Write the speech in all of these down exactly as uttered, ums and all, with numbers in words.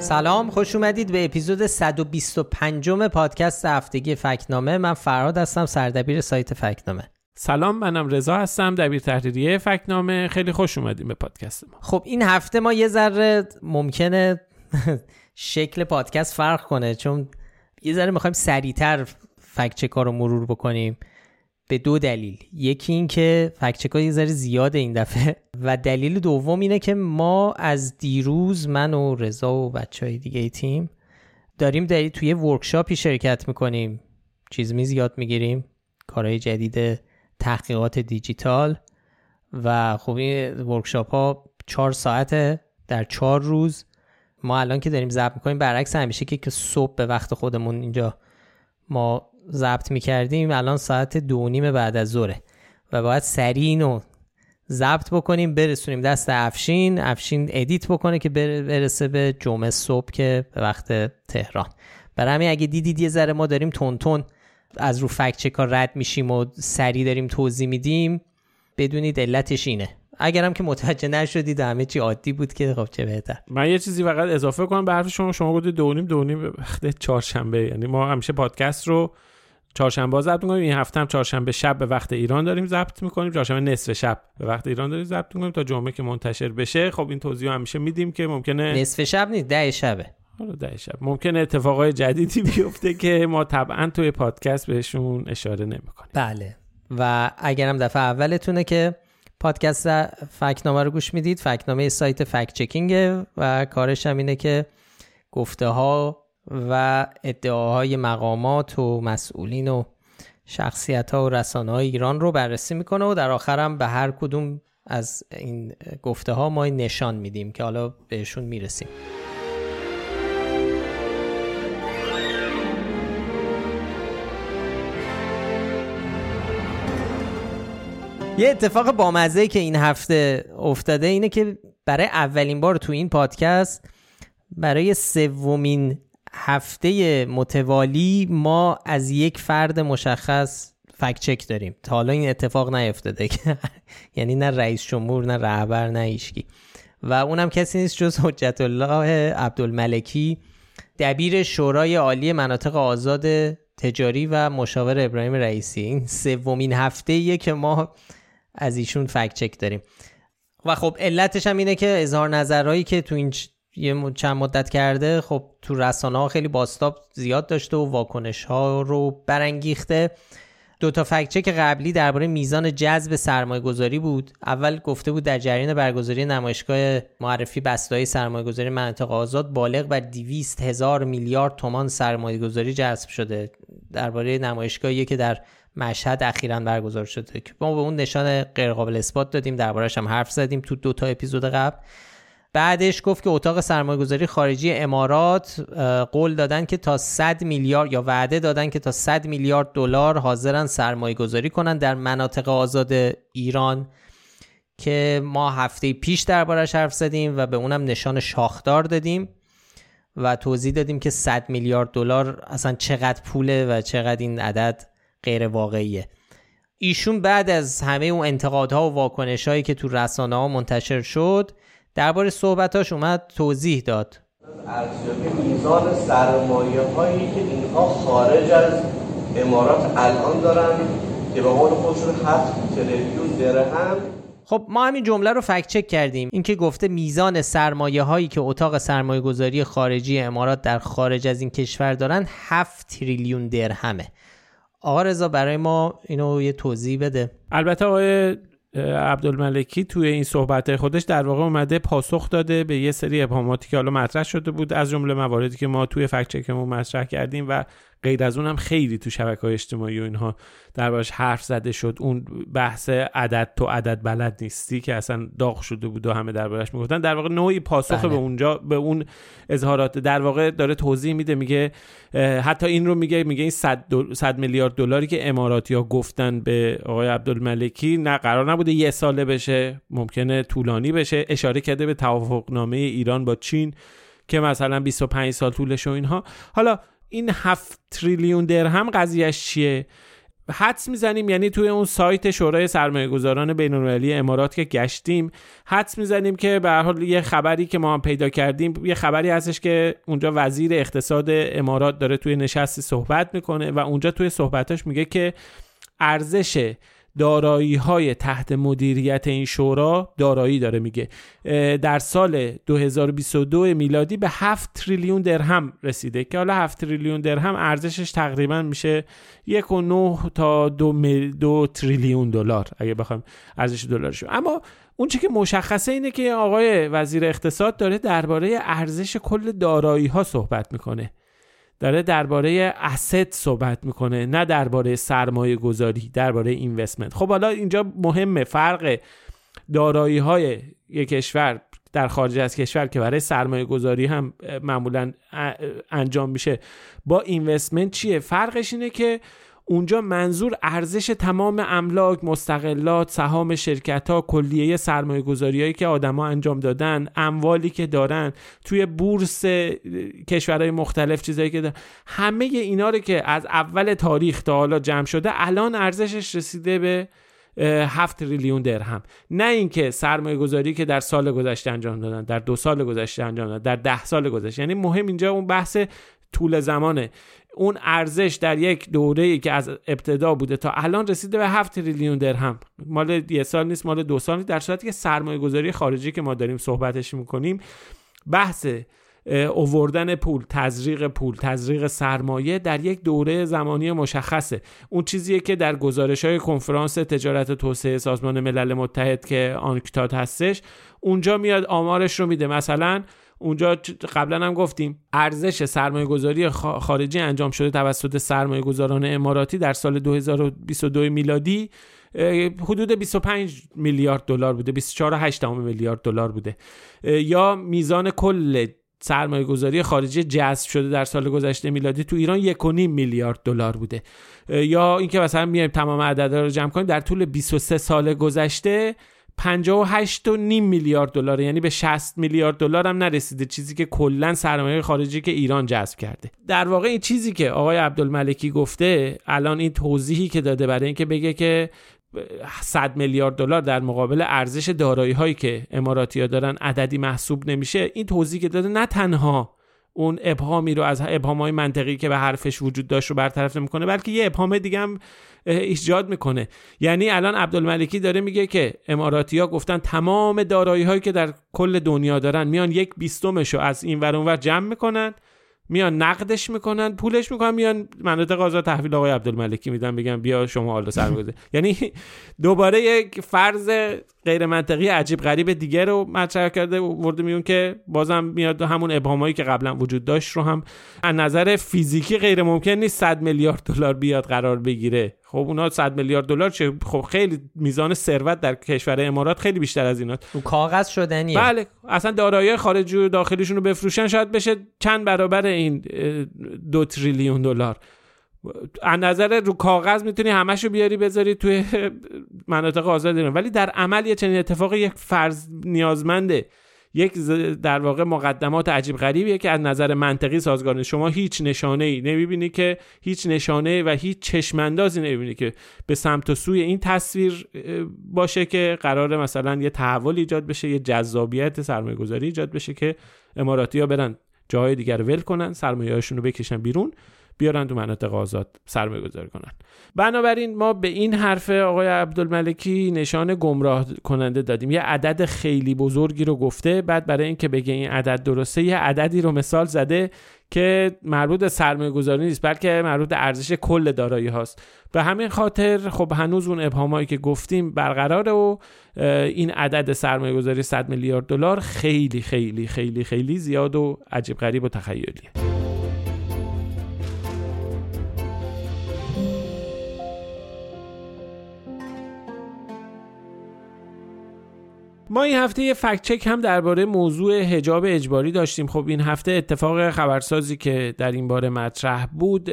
سلام، خوش اومدید به اپیزود صد و بیست و پنج پادکست هفتگی فکتنامه. من فرهاد هستم، سردبیر سایت فکتنامه. سلام، منم رضا هستم، دبیر تحریریه فکتنامه. خیلی خوش اومدیم به پادکست ما. خب این هفته ما یه ذره ممکنه شکل پادکست فرق کنه، چون یه ذره میخوایم سریعتر فکت‌چک‌ها رو مرور بکنیم به دو دلیل. یکی این که فکت‌چک‌ها یه ذره زیاده این دفعه، و دلیل دوم اینه که ما از دیروز، من و رضا و بچه‌های دیگه تیم، داریم داریم توی ورکشاپی شرکت میکنیم، چیز می زیاد میگیریم، کارهای جدید تحقیقات دیجیتال. و خب این ورکشاپ ها چهار ساعته در چهار روز. ما الان که داریم ضبط میکنیم، برعکس همیشه که صبح به وقت خودمون اینجا ما ضبط میکردیم، الان ساعت دو نیم بعد از ظهره و باید سریع اینو ضبط بکنیم برسونیم دست افشین افشین ادیت بکنه که برسه به جمعه صبح که به وقت تهران. برای همین اگه دیدید یه ذره ما داریم تون تون از رو فکت چک‌ها رد میشیم و سریع داریم توضیح میدیم، بدونید علتش اینه. اگرم که متوجه نشدید همه چی عادی بود که خب چه بهتر. من یه چیزی فقط اضافه کنم به حرف شما. شما گفتید دو نیم دو نیم وقت چهارشنبه، یعنی ما همیشه پادکست رو چهارشنبه ضبط می‌کنیم. این هفته هم چهارشنبه شب به وقت ایران داریم ضبط می‌کنیم، چهارشنبه نصف شب به وقت ایران داریم ضبط می‌کنیم تا جمعه که منتشر بشه. خب این توضیحو همیشه میدیم که ممکنه نصف شب نیست، ده شبه. حالا ده شب ممکنه اتفاقای جدیدی بیفته که ما طبعاً توی پادکست بهشون اشاره نمی‌کنیم. بله. و اگرم دفعه اولتونه که پادکست فکت‌نامه رو گوش میدید، فکت‌نامه سایت فکت چکینگ و کارش هم اینه که گفته‌ها و ادعاهای مقامات و مسئولین و شخصیت‌ها و رسانه‌های ایران رو بررسی میکنه و در آخر هم به هر کدوم از این گفته‌ها ما نشان میدیم که حالا بهشون میرسیم. یه اتفاق بامزه‌ای که این هفته افتاده اینه که برای اولین بار تو این پادکست، برای سومین هفته متوالی، ما از یک فرد مشخص فکت چک داریم. تا حالا این اتفاق نیفتاده، یعنی نه رئیس جمهور، نه رهبر، نه هیچکی. و اونم کسی نیست جز حجت الله عبدالملکی، دبیر شورای عالی مناطق آزاد تجاری و مشاور ابراهیم رئیسی. این سومین هفته‌ایه که ما از ایشون فکت چک داریم. و خب علتش هم اینه که اظهار نظرهایی که تو این یه چند مدت کرده، خب تو رسانه ها خیلی باستاب زیاد داشته و واکنش ها رو برانگیخته. دوتا فکت چک قبلی درباره میزان جذب سرمایه گذاری بود. اول گفته بود در جریان برگزاری نمایشگاه معرفی بسته‌های سرمایه گذاری منطقه آزاد بالغ بر دویست هزار میلیارد تومان سرمایه گذاری جذب شده، درباره نمایشگاهی که در مشهد اخیراً برگزار شده که ما به اون نشان غیر قابل اثبات دادیم، درباره‌اش هم حرف زدیم تو دو تا اپیزود قبل. بعدش گفت که اتاق سرمایه‌گذاری خارجی امارات قول دادن که تا صد میلیارد، یا وعده دادن که تا صد میلیارد دلار حاضرن سرمایه‌گذاری کنن در مناطق آزاد ایران، که ما هفته پیش دربارش حرف زدیم و به اونم نشان شاخدار دادیم و توضیح دادیم که صد میلیارد دلار اصلا چقدر پوله و چقدر این عدد غیر واقعیه. ایشون بعد از همه اون انتقادها و واکنش‌هایی که تو رسانه‌ها منتشر شد، درباره صحبتاش اومد توضیح داد. ارزیابی میزان سرمایه‌هایی که اینها خارج از امارات الان دارن که به قول خودشون هفت تریلیون درهم. خب ما همین جمله رو فکت چک کردیم، اینکه گفته میزان سرمایه‌هایی که اتاق سرمایه‌گذاری خارجی امارات در خارج از این کشور دارن هفت تریلیون درهمه. آقا رضا برای ما اینو یه توضیح بده. البته آقای عبدالملکی توی این صحبت‌های خودش در واقع اومده پاسخ داده به یه سری ابهاماتی که حالا مطرح شده بود، از جمله مواردی که ما توی فکت چکمون مطرح کردیم و غیر از اونم خیلی تو شبکه‌های اجتماعی و اینها دربارش حرف زده شد. اون بحث عدد تو عدد بلد نیستی که اصلا داغ شده بود و همه دربارش میگفتن، در واقع نوعی پاسخ بله. به اونجا به اون اظهارات در واقع داره توضیح میده. میگه حتی این رو میگه میگه این صد میلیارد دلاری که اماراتی‌ها گفتن به آقای عبدالملکی نه قرار نبوده یه ساله بشه، ممکنه طولانی بشه. اشاره کرده به توافقنامه ایران با چین که مثلا بیست و پنج سال طولش و اینها. حالا این هفت تریلیون درهم قضیهش چیه؟ حدس میزنیم، یعنی توی اون سایت شورای سرمایه‌گذاران بین‌المللی امارات که گشتیم حدس میزنیم که به هر حال یه خبری که ما هم پیدا کردیم، یه خبری هستش که اونجا وزیر اقتصاد امارات داره توی نشستی صحبت میکنه و اونجا توی صحبتاش میگه که ارزش دارایی‌های تحت مدیریت این شورا دارایی داره، میگه در سال دو هزار و بیست و دو میلادی به هفت تریلیون درهم رسیده که حالا هفت تریلیون درهم ارزشش تقریبا میشه یک و نه تا دو تریلیون دلار اگه بخوایم ارزش دلارش. اما اون چیزی که مشخصه اینه که آقای وزیر اقتصاد داره درباره ارزش کل دارایی‌ها صحبت میکنه، داره درباره asset صحبت میکنه، نه درباره سرمایه گذاری، درباره اینوستمنت. خب حالا اینجا مهمه فرق دارایی های یک کشور در خارج از کشور که برای سرمایه گذاری هم معمولا انجام میشه با اینوستمنت چیه. فرقش اینه که اونجا منظور ارزش تمام املاک، مستقلات، سهام شرکت‌ها، کلیه سرمایه گذاری‌هایی که آدم‌ها انجام دادن، اموالی که دارن توی بورس کشورهای مختلف، چیزایی که دارن، همه اینا رو که از اول تاریخ تا حالا جمع شده الان ارزشش رسیده به هفت تریلیون درهم، نه اینکه سرمایه گذاری که در سال گذشته انجام دادن، در دو سال گذشته انجام دادن، در ده سال گذشته. یعنی مهم اینجا اون بحث طول زمانه، اون ارزش در یک دوره‌ای که از ابتدا بوده تا الان رسیده به هفت تریلیون درهم، مال یه سال نیست، مال دو سال نیست. در صورتی که سرمایه گذاری خارجی که ما داریم صحبتش میکنیم بحث اووردن پول، تزریق پول، تزریق سرمایه در یک دوره زمانی مشخصه. اون چیزیه که در گزارش‌های کنفرانس تجارت و توسعه سازمان ملل متحد که آنکتاد هستش اونجا میاد آمارش رو میده. مثلا اونجا قبلا هم گفتیم ارزش سرمایه گذاری خارجی انجام شده توسط سرمایه گذاران اماراتی در سال دو هزار و بیست و دو میلادی حدود بیست و پنج میلیارد دلار بوده، بیست و چهار و هشت دهم میلیارد دلار بوده. یا میزان کل سرمایه گذاری خارجی جذب شده در سال گذشته میلادی تو ایران یک و نیم میلیارد دلار بوده. یا اینکه مثلا میایم تمام عددا رو جمع کنیم در طول بیست و سه سال گذشته پنجاه و هشت و نیم میلیارد دلار، یعنی به شصت میلیارد دلار هم نرسیده چیزی که کلا سرمایه خارجی که ایران جذب کرده. در واقع این چیزی که آقای عبدالملکی گفته الان، این توضیحی که داده برای اینکه بگه که صد میلیارد دلار در مقابل ارزش دارایی‌هایی که اماراتی‌ها دارن عددی محسوب نمیشه، این توضیحی که داده نه تنها اون ابهامی رو از ابهام‌های منطقی که به حرفش وجود داشت رو برطرف نمی‌کنه، بلکه یه ابهام دیگه هم ایجاد میکنه. یعنی الان عبدالملکی داره میگه که اماراتی‌ها گفتن تمام دارایی‌هایی که در کل دنیا دارن میان یک بیستمشو از این ور اون ور جمع میکنن، میان نقدش میکنن، پولش میکنن، میان مناطق آزاد تحویل آقای عبدالملکی میدن، بگن بیا شما حالا سرمایه‌گذاری. یعنی دوباره یک فرض غیر منطقی عجیب غریب دیگه رو مطرح کرده ورده میون که بازم میاد همون ابهامایی که قبلا وجود داشت رو هم. از نظر فیزیکی غیر ممکن نیست صد میلیارد دلار بیاد قرار بگیره. خب اونها صد میلیارد دلار چه، خب خیلی میزان ثروت در کشور امارات خیلی بیشتر از اینات. رو کاغذ شدنیه. بله، اصلا دارایی خارجی و داخلیشون رو بفروشن شاید بشه چند برابر این دو تریلیون دلار. از نظر رو کاغذ میتونی همشو بیاری بذاری توی مناطق آزاد ایران، ولی در عمل یه چنین اتفاقی یک فرض نیازمنده، یک در واقع مقدمات عجیب غریبیه که از نظر منطقی سازگار نیست. شما هیچ نشانه‌ای نمیبینی که هیچ نشانه و هیچ چشم‌اندازی نمیبینی که به سمت و سوی این تصویر باشه که قراره مثلا یه تحول ایجاد بشه، یه جذابیت سرمایه‌گذاری ایجاد بشه که اماراتی‌ها برن جاهای دیگر رو ول کنن، سرمایه‌هاشون رو بکشن بیرون، بیارن تو مناطق آزاد سرمایه گذاری کنن. بنابراین ما به این حرف آقای عبدالملکی نشان گمراه کننده دادیم. یه عدد خیلی بزرگی رو گفته، بعد برای اینکه بگه این عدد درسته یه عددی رو مثال زده که مربوط به سرمایه گذاری نیست بلکه مربوط به ارزش کل دارایی هاست. به همین خاطر خب هنوز اون ابهامایی که گفتیم برقراره و این عدد سرمایه گذاری صد میلیارد دلار خیلی خیلی خیلی خیلی زیاد و عجیب غریب و تخیلیه. ما این هفته یه فکت چک هم درباره موضوع حجاب اجباری داشتیم. خب این هفته اتفاق خبرسازی که در این باره مطرح بود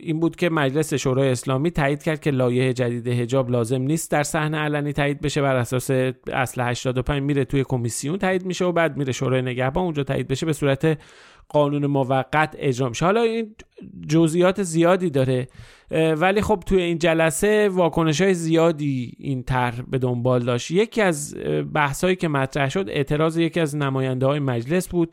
این بود که مجلس شورای اسلامی تایید کرد که لایحه جدید حجاب لازم نیست در صحنه علنی تایید بشه، بر اساس اصل هشتاد و پنج میره توی کمیسیون تایید میشه و بعد میره شورای نگهبان اونجا تایید بشه، به صورت قانون موقت اجرا میشه. حالا این جزئیات زیادی داره ولی خب توی این جلسه واکنش‌های زیادی این طرح به دنبال داشت. یکی از بحثایی که مطرح شد اعتراض یکی از نماینده‌های مجلس بود،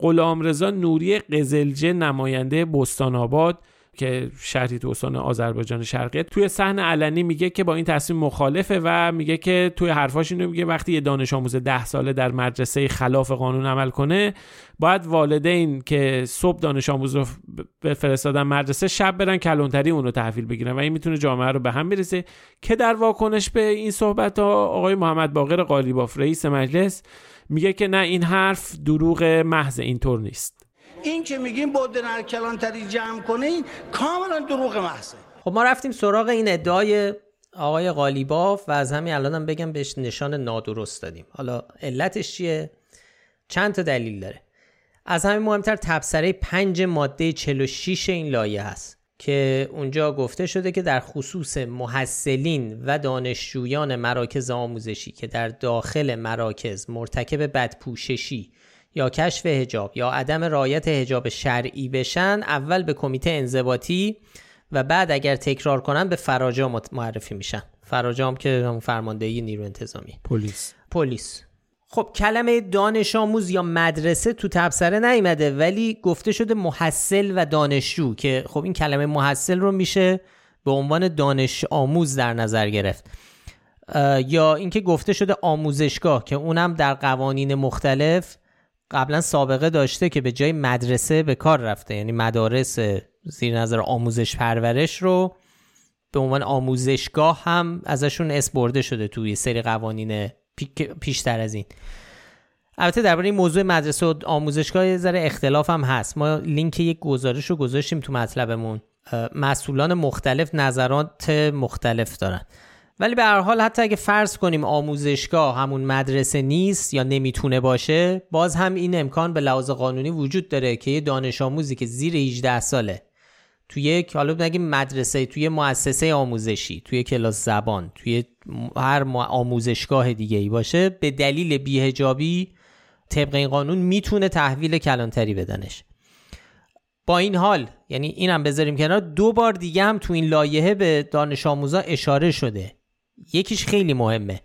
غلامرضا نوری قزلجه نماینده بستان‌آباد که شهری تو استان آذربایجان شرقی، توی صحن علنی میگه که با این تصمیم مخالفه و میگه که توی حرفاش اینو میگه وقتی یه دانش آموز ده ساله در مدرسه خلاف قانون عمل کنه باید والدین که صبح دانش آموز رو فرستادن مدرسه شب برن کلانتری اون رو تحویل بگیرن و این میتونه جامعه رو به هم بریزه. که در واکنش به این صحبت ها آقای محمد باقر قالیباف رئیس مجلس میگه که نه، این حرف دروغ محض، اینطور نیست. این که میگیم بود در کلانتری جمع کنه این کاملا دروغ محضه. خب ما رفتیم سراغ این ادعای آقای قالیباف و از همین الانم هم بگم بهش نشان نادرست دادیم. حالا علتش چیه؟ چند تا دلیل داره. از همین مهمتر تبصره پنج ماده چهل و شش این لایحه است که اونجا گفته شده که در خصوص محصلین و دانشجویان مراکز آموزشی که در داخل مراکز مرتکب بدپوششی یا کشف حجاب یا عدم رعایت حجاب شرعی بشن، اول به کمیته انضباطی و بعد اگر تکرار کنن به فراجام معرفی میشن. فراجام که فرماندهی نیرو انتظامی، پلیس. پلیس. خب کلمه دانش آموز یا مدرسه تو تبصره نیامده ولی گفته شده محصل و دانشجو، که خب این کلمه محصل رو میشه به عنوان دانش آموز در نظر گرفت. یا اینکه گفته شده آموزشگاه، که اونم در قوانین مختلف قبلا سابقه داشته که به جای مدرسه به کار رفته، یعنی مدارس زیر نظر آموزش پرورش رو به عنوان آموزشگاه هم ازشون اسم برده شده توی سری قوانین پیشتر از این. البته درباره این موضوع مدرسه و آموزشگاه یه ذره اختلاف هم هست. ما لینک یک گزارش رو گذاشتیم تو مطلبمون، مسئولان مختلف نظرات مختلف دارن ولی به هر حال حتی اگه فرض کنیم آموزشگاه همون مدرسه نیست یا نمیتونه باشه، باز هم این امکان به لحاظ قانونی وجود داره که یه دانش آموزی که زیر هجده ساله توی یک، حالا بگیم مدرسه، توی مؤسسه آموزشی، توی کلاس زبان، توی هر آموزشگاه دیگه ای باشه، به دلیل بی‌حجابی طبق این قانون میتونه تحویل کلانتری بدنش. با این حال یعنی اینم بذاریم کنار، دو بار دیگه هم تو این لایحه به دانش آموزا اشاره شده. یکیش خیلی مهمه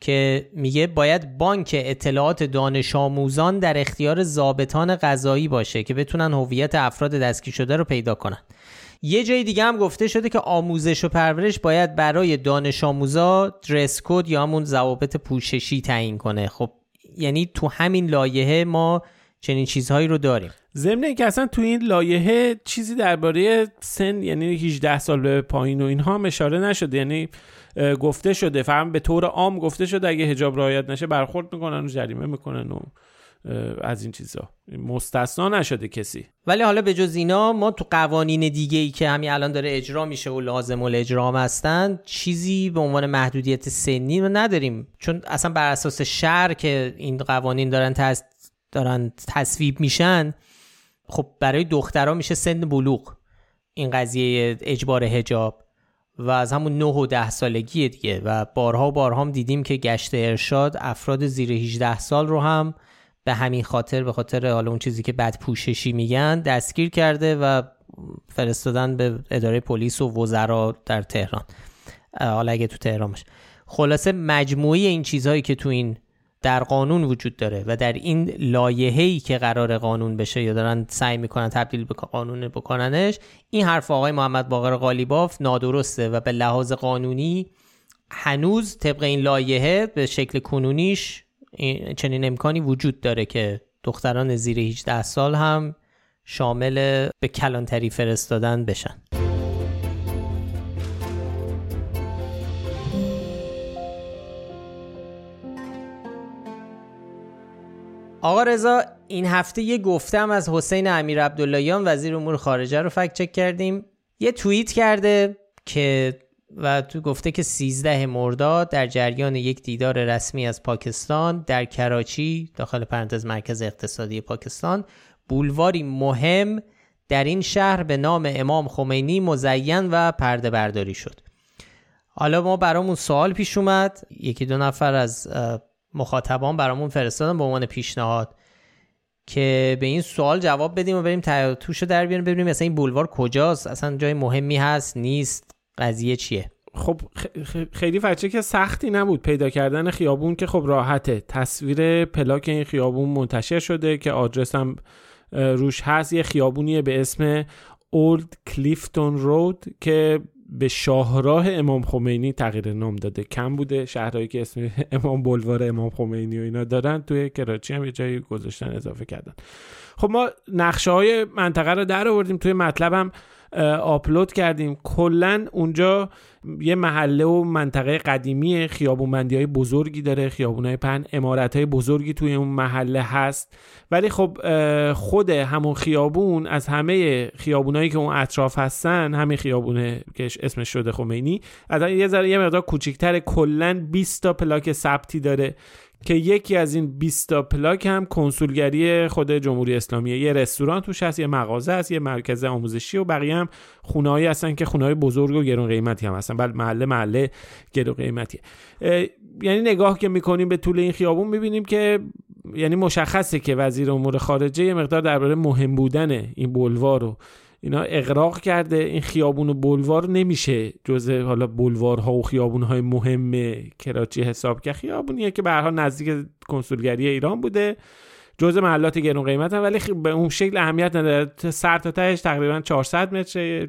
که میگه باید بانک اطلاعات دانش آموزان در اختیار ضابطان قضایی باشه که بتونن هویت افراد دستگیر شده رو پیدا کنن. یه جای دیگه هم گفته شده که آموزش و پرورش باید برای دانش آموزا درس کد یا همون ضوابط پوششی تعیین کنه. خب یعنی تو همین لایحه ما چنین چیزهایی رو داریم. ضمن اینکه اصلا تو این لایحه چیزی درباره سن، یعنی هجده سال به پایین و اینها هم اشاره نشده. یعنی گفته شده فهم به طور عام گفته شده اگه حجاب رعایت نشه برخورد میکنن و جریمه میکنن و از این چیزا، مستثنا نشده کسی. ولی حالا به جز اینا ما تو قوانین دیگه ای که همین الان داره اجرا میشه و لازم الاجرام هستن چیزی به عنوان محدودیت سنی رو نداریم، چون اصلا بر اساس شرع که این قوانین دارن تاس دارن تصویب میشن. خب برای دخترها میشه سن بلوغ این قضیه اجبار حجاب و از همون نه و ده سالگیه دیگه، و بارها و بارها هم دیدیم که گشت ارشاد افراد زیر هجده سال رو هم به همین خاطر، به خاطر حالا اون چیزی که بدپوششی میگن، دستگیر کرده و فرستادن به اداره پلیس و وزرا در تهران. حالا اگه تو تهران باشه. خلاصه مجموعی این چیزهایی که تو این در قانون وجود داره و در این لایحه‌ای که قرار قانون بشه یا دارن سعی میکنن تبدیل به قانون بکننش، این حرف آقای محمد باقر قالیباف نادرسته و به لحاظ قانونی هنوز طبق این لایحه به شکل کنونیش چنین امکانی وجود داره که دختران زیر هجده سال هم شامل به کلانتری فرستادن بشن. آقا رضا این هفته یه گفته هم از حسین امیرعبداللهیان وزیر امور خارجه رو فکت چک کردیم. یه توییت کرده که و تو گفته که سیزده مرداد در جریان یک دیدار رسمی از پاکستان در کراچی داخل پرانتز مرکز اقتصادی پاکستان بولواری مهم در این شهر به نام امام خمینی مزین و پرده برداری شد. حالا ما برامون سوال پیش اومد، یکی دو نفر از مخاطبان برامون فرستادن به عنوان پیشنهاد که به این سوال جواب بدیم و بریم توشو در بیاریم ببینیم مثلا این بولوار کجاست، اصلا جای مهمی هست نیست، قضیه چیه. خب خیلی فکر که سختی نبود پیدا کردن خیابون، که خب راحته، تصویر پلاک این خیابون منتشر شده که آدرس هم روش هست، یه خیابونیه به اسم اولد کلیفتون رود که به شاهراه امام خمینی تغییر نام داده. کم بوده شهرهایی که اسم امام بلوار امام خمینی و اینا دارن، توی کراچی هم یه جایی گذاشتن اضافه کردن. خب ما نقشه های منطقه رو در آوردیم، توی مطلبم آپلود کردیم. کلن اونجا یه محله و منطقه قدیمی، خیابونمندی های بزرگی داره، خیابونای پهن، عمارت های بزرگی توی اون محله هست، ولی خب خود همون خیابون از همه خیابونایی که اون اطراف هستن، همین خیابونه که اسمش شده خمینی، از یه ذره یه مقدار کوچیک‌تر، کلن بیست تا پلاک ثبتی داره که یکی از این بیست تا پلاک هم کنسولگری خود جمهوری اسلامیه. یه رستوران توش هست، یه مغازه هست، یه مرکز آموزشی و بقیه هم خونه‌ای هستن که خونه‌های بزرگ و گران قیمتی هم هستن. بله، محله محله گران قیمتیه. یعنی نگاه که می‌کنیم به طول این خیابون می‌بینیم که یعنی مشخصه که وزیر امور خارجه یه مقدار درباره مهم بودن این بولوار رو اینا اغراق کرده. این خیابون و بولوار نمیشه جزء حالا بولوارها و خیابونهای مهم کراچی حساب کرد. خیابونیه که به هر حال نزدیک کنسولگری ایران بوده، جزء محلات گران قیمت هم، ولی به اون شکل اهمیت نداره. سر تا تهش تقریبا چهارصد متر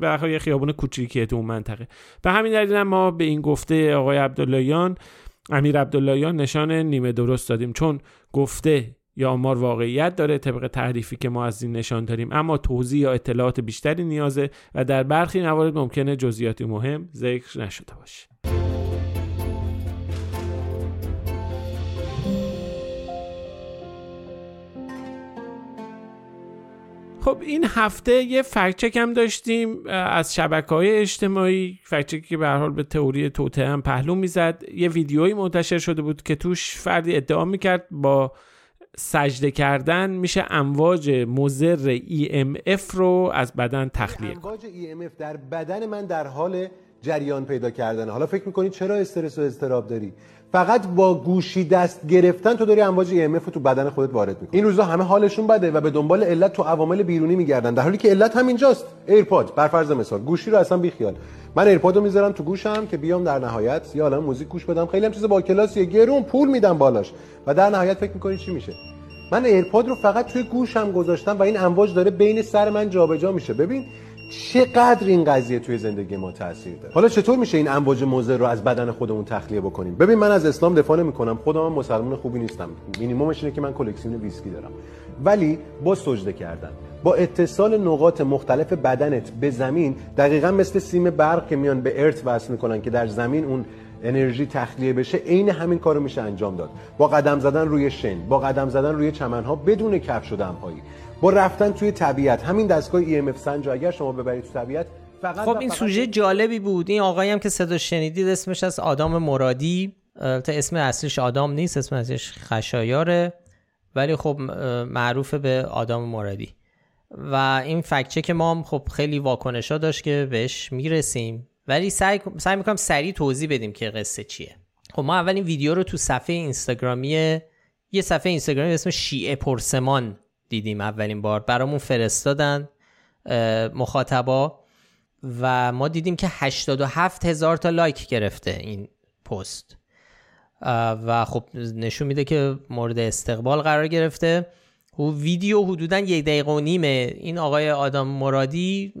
برای یه خیابون کوچیکیه تو اون منطقه. به همین دلیل هم ما به این گفته آقای عبداللهیان، امیر عبداللهیان، نشان نیمه درست دادیم، چون گفته یا آمار واقعیت داره طبق تعریفی که ما از این نشان داریم، اما توضیح یا اطلاعات بیشتری نیازه و در برخی موارد ممکنه جزئیاتی مهم ذکر نشده باشه. خب این هفته یه فکت‌چک هم داشتیم از شبکه‌های اجتماعی، فکت‌چکی که به هر حال به تئوری توطئه هم پهلو میزد. یه ویدیویی منتشر شده بود که توش فردی ادعا میکرد با سجده کردن میشه امواج مضر ای ام اف رو از بدن تخلیه. امواج ای ام اف در بدن من در حال جریان پیدا کردن. حالا فکر میکنی چرا استرس و اضطراب داری؟ فقط با گوشی دست گرفتن تو داری امواج ای ام اف رو تو بدن خودت وارد میکنی. این روزا همه حالشون بده و به دنبال علت تو عوامل بیرونی میگردن، در حالی که علت همینجاست. ایرپاد بر فرض مثال، گوشی رو اصلا بی خیال. من ایرپاد رو میذارم تو گوشم که بیام در نهایت یا الان موزیک گوش بدم، خیلی هم چیز با کلاسیه، گرون پول میدم بالاش، و در نهایت فکر میکنی چی میشه؟ من ایرپاد رو فقط توی گوشم گذاشتم و این امواج داره بین سر من جابجا میشه. ببین چقدر این قضیه توی زندگی ما تاثیر داره. حالا چطور میشه این امواج مضر رو از بدن خودمون تخلیه بکنیم؟ ببین من از اسلام دفاع نمی‌کنم، خودم هم مسلمان خوبی نیستم، مینیممش اینه که من کلکسیون ویسکی دارم، ولی با سجده کردن، با اتصال نقاط مختلف بدنت به زمین، دقیقاً مثل سیم برق که میان به ارث وصل می‌کنن که در زمین اون انرژی تخلیه بشه، عین همین کارو میشه انجام داد. با قدم زدن روی شن، با قدم زدن روی چمن‌ها بدون کفش و دمپایی، با رفتن توی طبیعت، همین دستگاه ای ام اف سنج اگر شما ببرید تو طبیعت فقط. خب این سوژه جالبی بود. این آقایی هم که صدا شنیدید اسمش از آدام مرادی، البته اسم اصلیش آدام نیست، اسم اصلیش خشایاره، ولی خب معروف به آدام مرادی. و این فکچه که ما هم خب خیلی واکنشا داشت که بهش میرسیم، ولی سعی سعی می‌کنم سریع توضیح بدیم که قصه چیه. خب ما اولین ویدیو رو تو صفحه اینستاگرامی، یه صفحه اینستاگرامی به اسم شیعه پرسمان دیدیم، اولین بار برامون فرستادن مخاطبا و ما دیدیم که هشتاد و هفت هزار تا لایک گرفته این پست و خب نشون میده که مورد استقبال قرار گرفته. و ویدیو حدوداً یک دقیقه و نیمه. این آقای آدام مرادی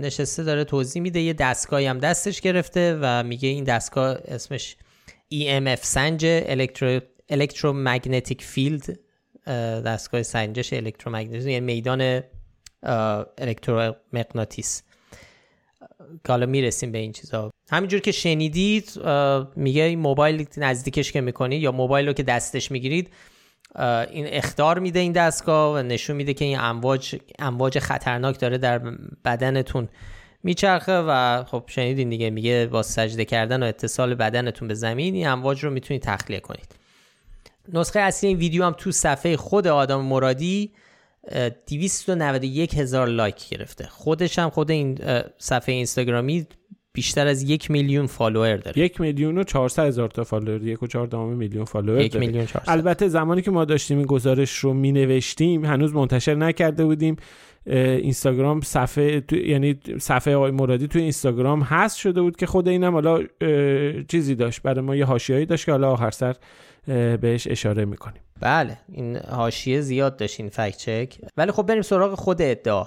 نشسته داره توضیح میده، یه دستگاهی هم دستش گرفته و میگه این دستگاه اسمش ای ام اف سنج، الکترو الکترومگنتیک فیلد، دستگاه سنجش الکترومگنتیسم، یعنی میدان الکترومغناطیس. که حالا میرسیم به این چیزا. همینجور که شنیدید میگه این موبایل نزدیکش که میکنید یا موبایل رو که دستش میگیرید، این اخطار میده این دستگاه و نشون میده که این امواج امواج خطرناک داره در بدنتون میچرخه و خب شنیدین دیگه، میگه با سجده کردن و اتصال بدنتون به زمین این امواج رو میتونید تخلیه کنید. نسخه اصلی این ویدیو هم تو صفحه خود آدام مرادی دویست و نود و یک هزار لایک گرفته. خودش هم خود این صفحه اینستاگرامی بیشتر از یک میلیون فالوور داره. یک میلیون و چهارصد هزار تا فالوور، یک و چهار دامه میلیون فالوور داره. میلیون البته زمانی که ما داشتیم این گزارش رو می نوشتیم هنوز منتشر نکرده بودیم. اینستاگرام صفحه تو... یعنی صفحه آقای مرادی توی اینستاگرام هست شده بود که خود اینم حالا چیزی داشت برای ما، یه حاشیه‌ای داشت که حالا آخر سر بهش اشاره میکنیم. بله این حاشیه زیاد داشت این فکت چک. ولی خب بریم سراغ خود ادعا.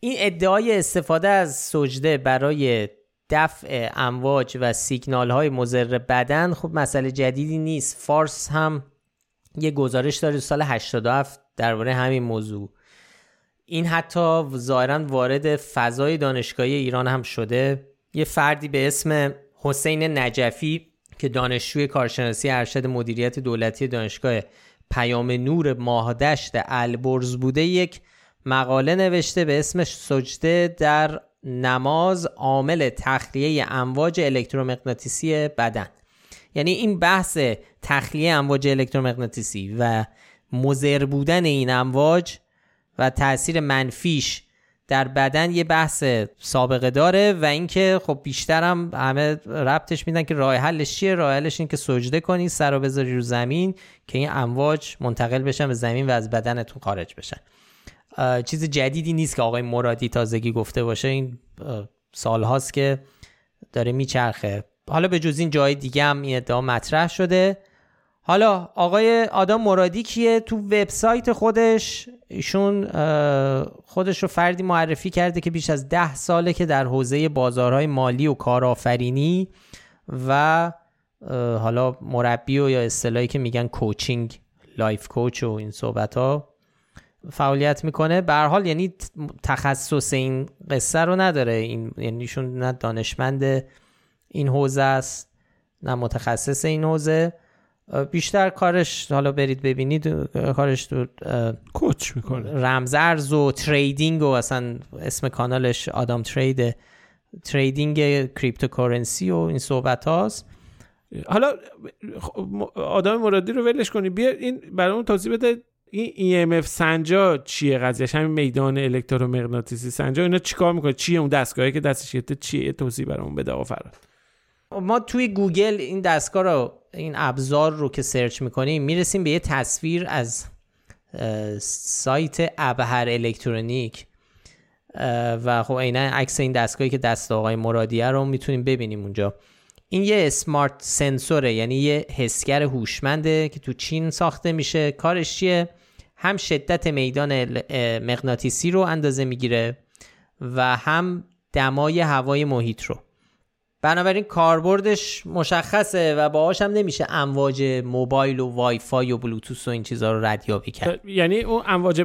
این ادعای استفاده از سجده برای دفع امواج و سیگنال های مضر بدن خب مسئله جدیدی نیست. فارس هم یه گزارش داره سال هشتاد و هفت درباره همین موضوع. این حتی ظاهرا وارد فضای دانشگاهی ایران هم شده. یه فردی به اسم حسین نجفی که دانشجوی کارشناسی ارشد مدیریت دولتی دانشگاه پیام نور ماهدشت البرز بوده یک مقاله نوشته به اسم سجده در نماز عامل تخلیه امواج الکترومغناطیسی بدن. یعنی این بحث تخلیه امواج الکترومغناطیسی و مضر بودن این امواج و تأثیر منفیش در بدن یه بحث سابقه داره و اینکه خب بیشتر هم همه ربطش میدن که راه حلش چیه. راه حلش این که سجده کنی، سر رو بذاری رو زمین که این امواج منتقل بشن به زمین و از بدنتون خارج بشن. چیز جدیدی نیست که آقای مرادی تازگی گفته باشه، این سال هاست که داره میچرخه. حالا به جز این جای دیگه هم این ادعا مطرح شده. حالا آقای آدام مرادی کیه؟ تو وبسایت خودش ایشون خودش رو فردی معرفی کرده که بیش از ده ساله که در حوزه بازارهای مالی و کارآفرینی و حالا مربی و یا اصطلاحی که میگن کوچینگ، لایف کوچ و این صحبت ها فعالیت میکنه. به هر حال یعنی تخصص این قصه رو نداره، این یعنی ایشون نه دانشمند این حوزه است نه متخصص این حوزه. بیشتر کارش حالا برید ببینید کارش تو کوچ میکنه، رمزارز و تریدینگ و اصلا اسم کانالش آدام ترید، تریدینگ کریپتوکارنسی و این صحبت هاست. حالا آدام مرادی رو ولش کنی، بیا این برامون توضیح بده این ای ام اف سنجا چیه قضیهش، همین میدان الکترومغناطیسی سنجا اینا چیکار میکنه، چیه اون دستگاهی که دستش گرفته، چیه؟ توضیح برامون بده آقا فرهاد. ما توی گوگل این دستگاه رو، این ابزار رو که سرچ میکنیم میرسیم به یه تصویر از سایت ابهر الکترونیک و خب عیناً عکس این دستگاهی که دست آقای مرادیه رو میتونیم ببینیم اونجا. این یه اسمارت سنسوره، یعنی یه حسگر هوشمنده که تو چین ساخته میشه. کارش چیه؟ هم شدت میدان مغناطیسی رو اندازه میگیره و هم دمای هوای محیط رو. بنابراین کاربردش مشخصه و باهاش هم نمیشه امواج موبایل و وای فای و بلوتوث و این چیزا رو ردیابی کرد. یعنی اون امواج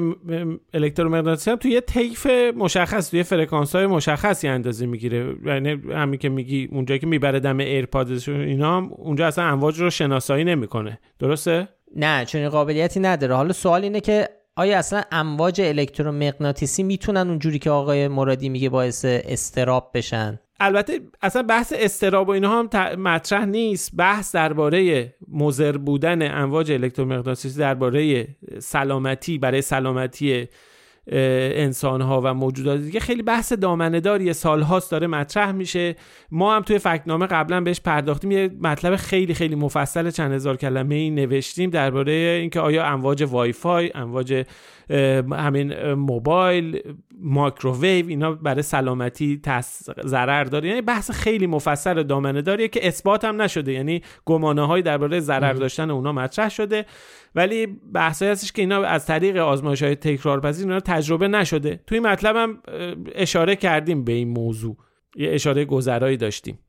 الکترومغناطیسی هم توی یه طیف مشخص، توی فرکانس‌های مشخصی اندازه میگیره. یعنی همین که میگی اونجایی که میبره دم ایرپادش اینا هم اونجا اصلا امواج رو شناسایی نمیکنه، درسته؟ نه، چون قابلیتی نداره. حالا سوال اینه که آیا اصلا امواج الکترومغناطیسی میتونن اونجوری که آقای مرادی میگه باعث استراب بشن؟ البته اصلا بحث استراب و اینها هم مطرح نیست. بحث درباره مضر بودن امواج الکترومغناطیسی درباره سلامتی، برای سلامتی انسان‌ها و موجودات دیگه خیلی بحث دامنه‌داری، سال‌هاست داره مطرح میشه. ما هم توی فکتنامه قبلا بهش پرداختیم، یه مطلب خیلی خیلی مفصل چند هزار کلمه‌ای نوشتیم درباره اینکه آیا امواج وایفای، امواج همین موبایل، مایکروویو اینا برای سلامتی ضرر داره. یعنی بحث خیلی مفصل دامنه‌داریه که اثبات هم نشده، یعنی گمانه‌های درباره ضرر داشتن اونها مطرح شده ولی بحثایی هستش که اینا از طریق آزمایش‌های تکرارپذیر اینا تجربه نشده. توی مطلب هم اشاره کردیم به این موضوع، یه اشاره گذرایی داشتیم.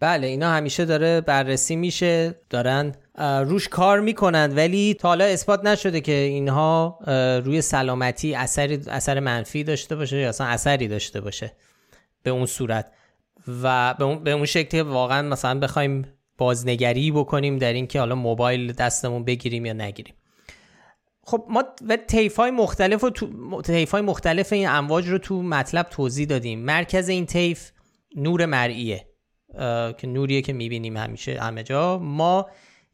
بله اینا همیشه داره بررسی میشه، دارن روش کار میکنن ولی تا حالا اثبات نشده که اینها روی سلامتی اثر اثر منفی داشته باشه یا اصلا اثری داشته باشه به اون صورت و به اون به اون شکلی واقعا مثلا بخوایم بازنگری بکنیم در این که حالا موبایل دستمون بگیریم یا نگیریم. خب ما طیف‌های مختلف و تو... طیف‌های مختلف این امواج رو تو مطلب توضیح دادیم. مرکز این طیف نور مرئیه که نوریه که می‌بینیم همیشه همه جا. ما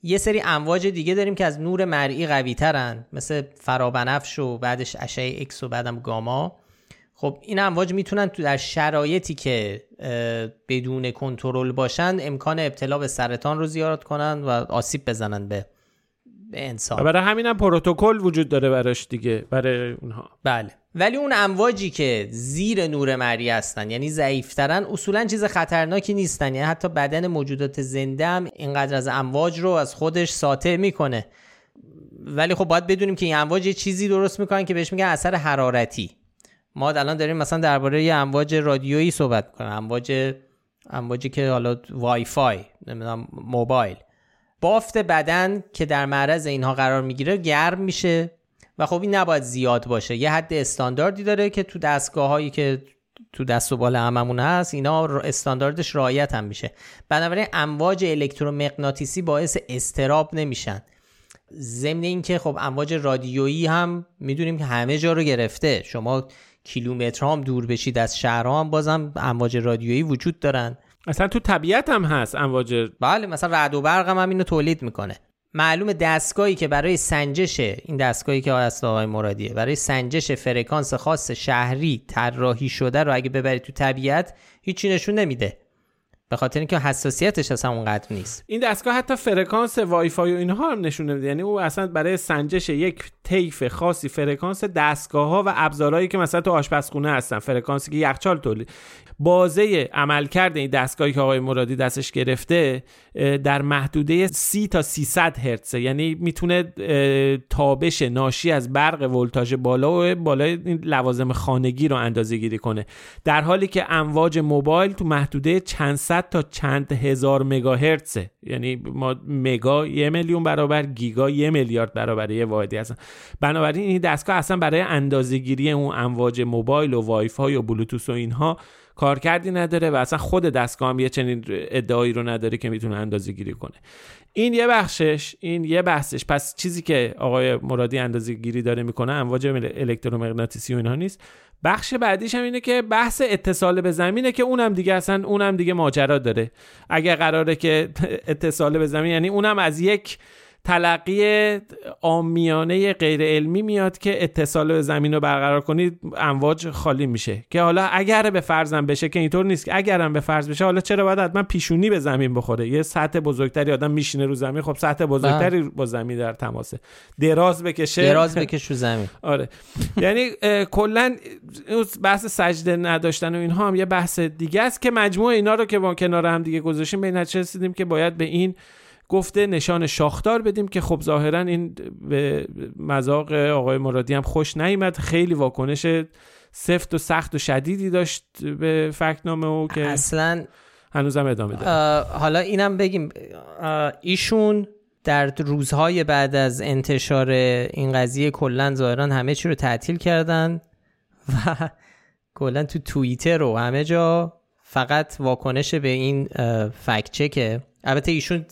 یه سری امواج دیگه داریم که از نور مرئی قوی ترن، مثل فرابنفش و بعدش اشعه اکس و بعدم گاما. خب این امواج میتونن تو در شرایطی که بدون کنترل باشن امکان ابتلا به سرطان رو زیاد کنن و آسیب بزنن به به انسان. برای همین هم پروتکل وجود داره براش دیگه، برای اونها. بله. ولی اون امواجی که زیر نور مرئی هستن، یعنی ضعیف‌ترن، اصولاً چیز خطرناکی نیستن. یعنی حتی بدن موجودات زنده هم اینقدر از امواج رو از خودش ساطع میکنه. ولی خب باید بدونیم که این امواج چیزی درست میکنن که بهش میگن اثر حرارتی. ما الان داریم مثلا درباره یه امواج رادیویی صحبت میکنیم، امواج امواجی که حالا وای فای، نمیدونم موبایل. بافت بدن که در معرض اینها قرار میگیره گرم میشه و خب این نباید زیاد باشه. یه حد استانداردی داره که تو دستگاه‌هایی که تو دست و بال هممون هست اینا استانداردش رعایت هم میشه. بنابراین امواج الکترومغناطیسی باعث اضطراب نمیشن. ضمن اینکه خب امواج رادیویی هم میدونیم که همه جا رو گرفته. شما کیلومترها هم دور بشید از شهرها هم بازم امواج رادیویی وجود دارن. اصلا تو طبیعت هم هست امواج. بله، مثلا رعد و برق هم اینو تولید میکنه. معلومه دستگاهی که برای سنجش این دستگاهی که هست آقای مرادیه برای سنجش فرکانس خاص شهری طراحی شده رو اگه ببری تو طبیعت هیچی نشون نمیده، به خاطر اینکه حساسیتش اصلا اونقدر نیست. این دستگاه حتی فرکانس وای فای و اینها هم نشون نمیده، یعنی او اصلا برای سنجش یک طیف خاصی فرکانس دستگاه‌ها و ابزارهایی که مثلا تو آشپزخونه هستن، فرکانسی که یخچال تولید بازه عملکرد این دستگاهی که آقای مرادی دستش گرفته در محدوده سی تا سیصد هرتز، یعنی میتونه تابش ناشی از برق ولتاژ بالا و بالای لوازم خانگی رو اندازه‌گیری کنه، در حالی که امواج موبایل تو محدوده چند صد تا چند هزار مگاهرتز، یعنی ما مگا یه میلیون برابر، گیگا یه میلیارد برابر یه واحدی هستن. بنابراین این دستگاه اصلا برای اندازه‌گیری اون امواج موبایل و وای فای و بلوتوث و اینها کار کردی نداره و اصلا خود دستگاه هم یه چنین ادعایی رو نداره که میتونه اندازه گیری کنه. این یه بخشش، این یه بحثش. پس چیزی که آقای مرادی اندازه گیری داره میکنه امواج الکترومغناطیسی و اینها نیست. بخش بعدیش هم اینه که بحث اتصال به زمینه که اونم دیگه اصلا اونم دیگه ماجرا داره. اگه قراره که اتصال به زمین، یعنی اونم از یک تلقی عامیانه غیر علمی میاد که اتصال به زمین رو برقرار کنید امواج خالی میشه، که حالا اگر به فرضم بشه که اینطور نیست، که اگرم به فرض بشه حالا چرا باید حتما پیشونی به زمین بخوره؟ یه سطح بزرگتری آدم میشینه رو زمین، خب سطح بزرگتری با زمین در تماسه، دراز بکشه دراز بکشه رو زمین. آره یعنی کلا بحث سجده نداشتن و اینها هم یه بحث دیگه است که مجموعه اینا رو که با کنار هم دیگه گذاشتیم به این نتیجه رسیدیم که باید به این گفته نشان شاخدار بدیم که خب ظاهراً این به مذاق آقای مرادی هم خوش نیامد. خیلی واکنش سفت و سخت و شدیدی داشت به فکت‌نامه او که اصلاً هنوزم ادامه داره. حالا اینم بگیم ایشون در روزهای بعد از انتشار این قضیه کلاً ظاهراً همه چی رو تعطیل کردن و کلاً تو توییتر و همه جا فقط واکنش به این فکت چکه. البته ایشون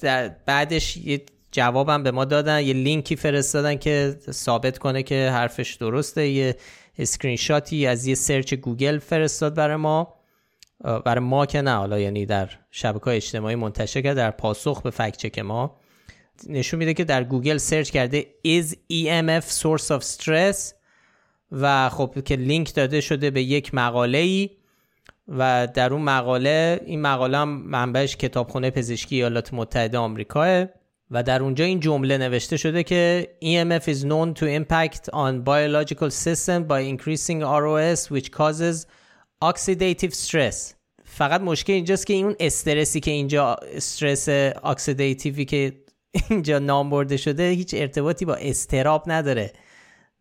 بعدش یه جوابم به ما دادن، یه لینکی فرستادن که ثابت کنه که حرفش درسته، یه اسکرین شاتی از یه سرچ گوگل فرستاد برای ما، برای ما که نه حالا، یعنی در شبکه‌های اجتماعی منتشر کرد در پاسخ به فکت چک ما. نشون میده که در گوگل سرچ کرده is ای ام اف source of stress و خب که لینک داده شده به یک مقاله‌ای و در اون مقاله، این مقاله هم منبعش کتابخونه پزشکی ایالات متحده آمریکاه و در اونجا این جمله نوشته شده که ای ام اف is known to impact on biological system by increasing آر او اس which causes oxidative stress. فقط مشکل اینجاست که اون استرسی که اینجا استرس اکسیدیتیوی که اینجا نام برده شده هیچ ارتباطی با اضطراب نداره.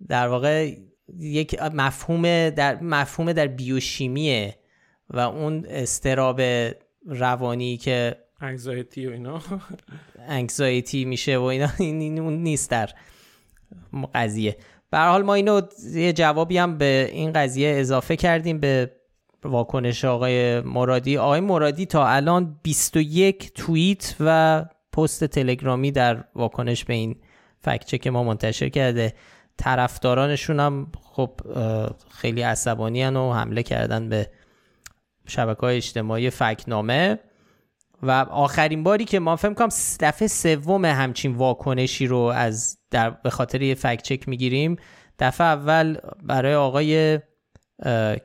در واقع یک مفهوم در مفهوم در بیوشیمیه و اون استراب روانی که انگزایتی و اینا انگزایتی میشه و اینا این اون نیست در قضیه. به هر حال ما اینو یه جوابی هم به این قضیه اضافه کردیم به واکنش آقای مرادی. آقای مرادی تا الان بیست و یک توییت و پست تلگرامی در واکنش به این فکت چک ما منتشر کرده. طرفدارانشون هم خب خیلی عصبانی هن و حمله کردن به شبکه‌های اجتماعی فکت‌نامه. و آخرین باری که ما فهم کنم دفعه سوم همچین واکنشی رو از در به خاطر یه فکت چک میگیریم، دفعه اول برای آقای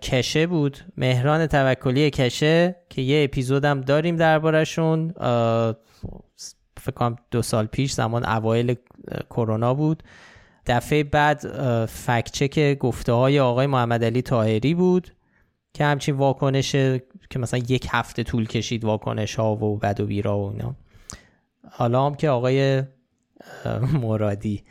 کشه بود، مهران توکلی کشه، که یه اپیزود هم داریم دربارشون، فکر کنم دو سال پیش زمان اوایل کرونا بود. دفعه بعد فکت چک گفته های آقای محمد علی طاهری بود که همچین واکنش که مثلا یک هفته طول کشید واکنش ها و بد و بیرا و اینا. حالا هم که آقای مرادی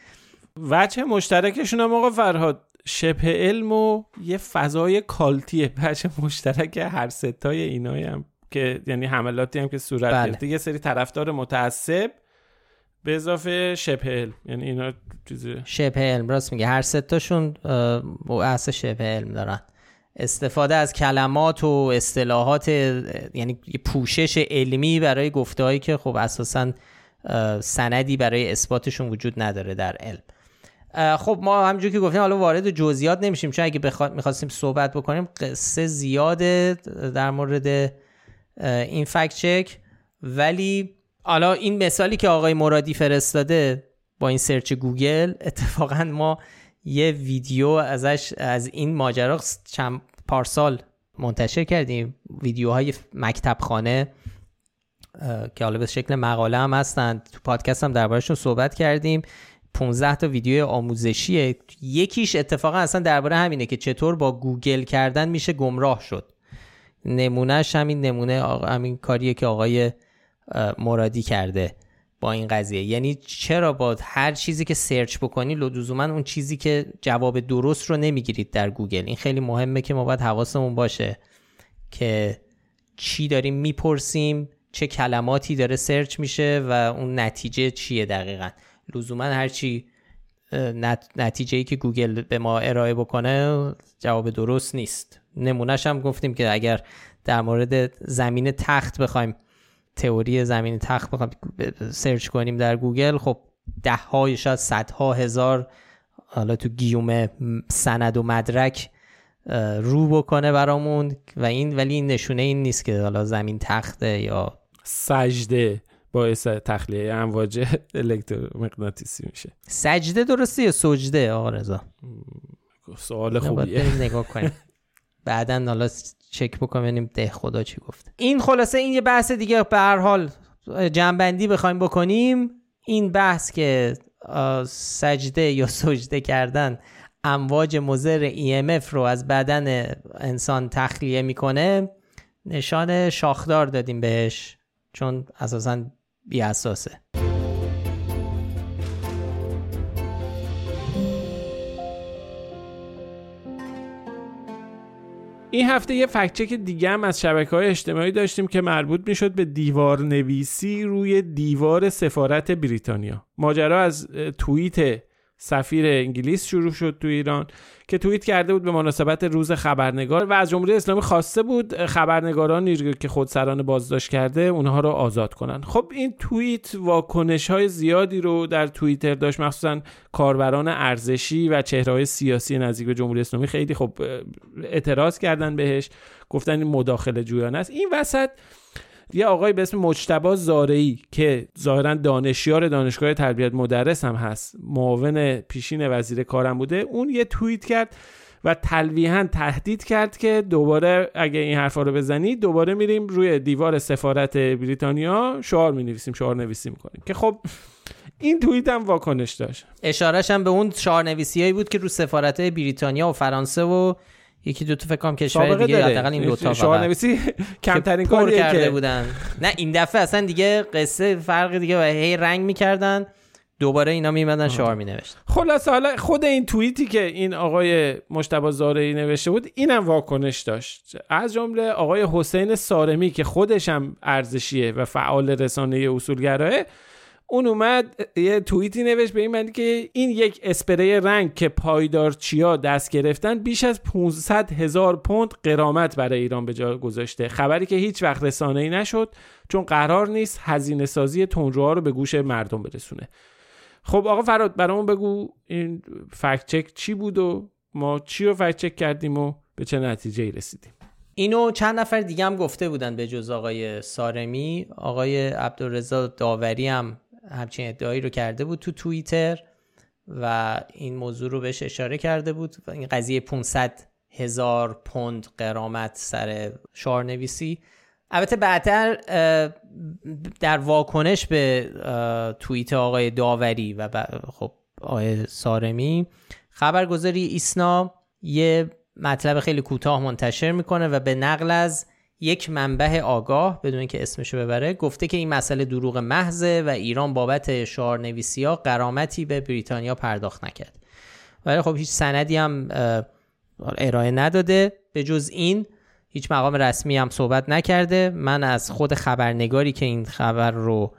وجه مشترکشون هم آقا فرهاد شبه علم و یه فضای کالتیه، بچه مشترک هر ستای اینایی هم که یعنی حملاتی هم که صورت گرفته، یه سری طرفدار متعصب به اضافه شبه علم، یعنی اینا چیزه شبه علم. راست میگه، هر ستاشون مؤسسه شبه علم دارن، استفاده از کلمات و اصطلاحات، یعنی پوشش علمی برای گفتهایی که خب اساساً سندی برای اثباتشون وجود نداره در علم. خب ما همونجوری که گفتیم حالا وارد جزئیات نمیشیم، چون اگه بخوا... میخواستیم صحبت بکنیم قصه زیاده در مورد این فکت چک. ولی حالا این مثالی که آقای مرادی فرستاده با این سرچ گوگل، اتفاقا ما یه ویدیو ازش از این ماجرا چند پارسال منتشر کردیم، ویدیوهای مکتب خانه که حالا به شکل مقاله هم هستن، تو پادکست هم دربارشون صحبت کردیم. پانزده تا ویدیو آموزشیه، یکیش اتفاقا اصلا درباره همینه که چطور با گوگل کردن میشه گمراه شد. نمونهش همین نمونه آقا، همین کاریه که آقای مرادی کرده با این قضیه، یعنی چرا با هر چیزی که سرچ بکنی لزوما اون چیزی که جواب درست رو نمیگیرید در گوگل. این خیلی مهمه که ما باید حواسمون باشه که چی داریم میپرسیم، چه کلماتی داره سرچ میشه و اون نتیجه چیه دقیقاً. لزوما هرچی نتیجه‌ای که گوگل به ما ارائه بکنه جواب درست نیست. نمونهش هم گفتیم که اگر در مورد زمین تخت بخوایم، تئوری زمین تخت بخوایم سرچ کنیم در گوگل، خب ده های شاید صدها هزار حالا تو گیوم سند و مدرک رو بکنه برامون و این، ولی این نشونه این نیست که حالا زمین تخته یا سجده باعث تخلیه امواج الکترومغناطیسی میشه. سجده درسته یا سجده آقا رضا؟ سوال خوبیه، نگاه کنیم بعدن حالا چک بکنیم ده خدا چی گفته. این خلاصه این یه بحث دیگه، به هر حال جنبندی بخوایم بکنیم این بحث که سجده یا سجده کردن امواج مضر ای ام اف رو از بدن انسان تخلیه میکنه، نشانه شاخدار دادیم بهش چون اساساً بی اساسه. این هفته یه فکت چک دیگه هم از شبکه‌های اجتماعی داشتیم که مربوط می‌شد به دیوارنویسی روی دیوار سفارت بریتانیا. ماجرا از توییت سفیر انگلیس شروع شد تو ایران که توییت کرده بود به مناسبت روز خبرنگار و از جمهوری اسلامی خواسته بود خبرنگارانی که خودسرانه بازداشت کرده اونها رو آزاد کنن. خب این توییت واکنش‌های زیادی رو در توییتر داشت، مخصوصا کاربران ارزشی و چهره‌های سیاسی نزدیک به جمهوری اسلامی خیلی خب اعتراض کردن بهش، گفتن این مداخله جویانه است. این وسط یه آقای به اسم مجتبی زارعی که ظاهرا دانشیار دانشگاه تربیت مدرس هم هست، معاون پیشین وزیر کارم بوده، اون یه توییت کرد و تلویحاً تهدید کرد که دوباره اگه این حرفا رو بزنی دوباره میریم روی دیوار سفارت بریتانیا شعار می‌نویسیم، شعار نویسی می‌کنیم. که خب این توییت هم واکنش داشت، اشارهش هم به اون شعار نویسیایی بود که رو سفارت‌های بریتانیا و فرانسه و یکی دو تا فکر کنم کشور دیگه حداقل این دو تا شعارنویسی کمترین کاری کرده بودن. نه این دفعه اصلا دیگه قصه فرق دیگه، و هی رنگ می‌کردن دوباره اینا میمدن شعار مینوشتن. خلاص حالا خود این توییتی که این آقای مجتبی زارعی نوشته بود اینم واکنش داشت، از جمله آقای حسین صارمی که خودش هم ارزشیه و فعال رسانه اصولگرایه، اون اومد یه توییتی نوشت به این معنی که این یک اسپری رنگ که پایدارچیا دست گرفتن بیش از پانصد هزار پوند غرامت برای ایران به جا گذاشته، خبری که هیچ وقت رسانه‌ای نشد چون قرار نیست هزینه سازی تندروها رو به گوش مردم برسونه. خب آقا فرهاد برامون بگو این فکت چک چی بود و ما چی رو فکت چک کردیم و به چه نتیجه‌ای رسیدیم؟ اینو چند نفر دیگه هم گفته بودن به جز آقای صارمی. آقای عبدالرضا داوری هم همچین ادعایی رو کرده بود تو توییتر و این موضوع رو بهش اشاره کرده بود، این قضیه پانصد هزار پوند غرامت سر شعارنویسی. البته بعدتر در واکنش به توییت آقای داوری و خب آقای صارمی، خبرگزاری ایسنا یه مطلب خیلی کوتاه منتشر میکنه و به نقل از یک منبع آگاه بدون اینکه اسمشو ببره گفته که این مسئله دروغ محضه و ایران بابت شعارنویسی‌ها غرامتی به بریتانیا پرداخت نکرد. ولی خب هیچ سندی هم ارائه نداده، به جز این هیچ مقام رسمی هم صحبت نکرده. من از خود خبرنگاری که این خبر رو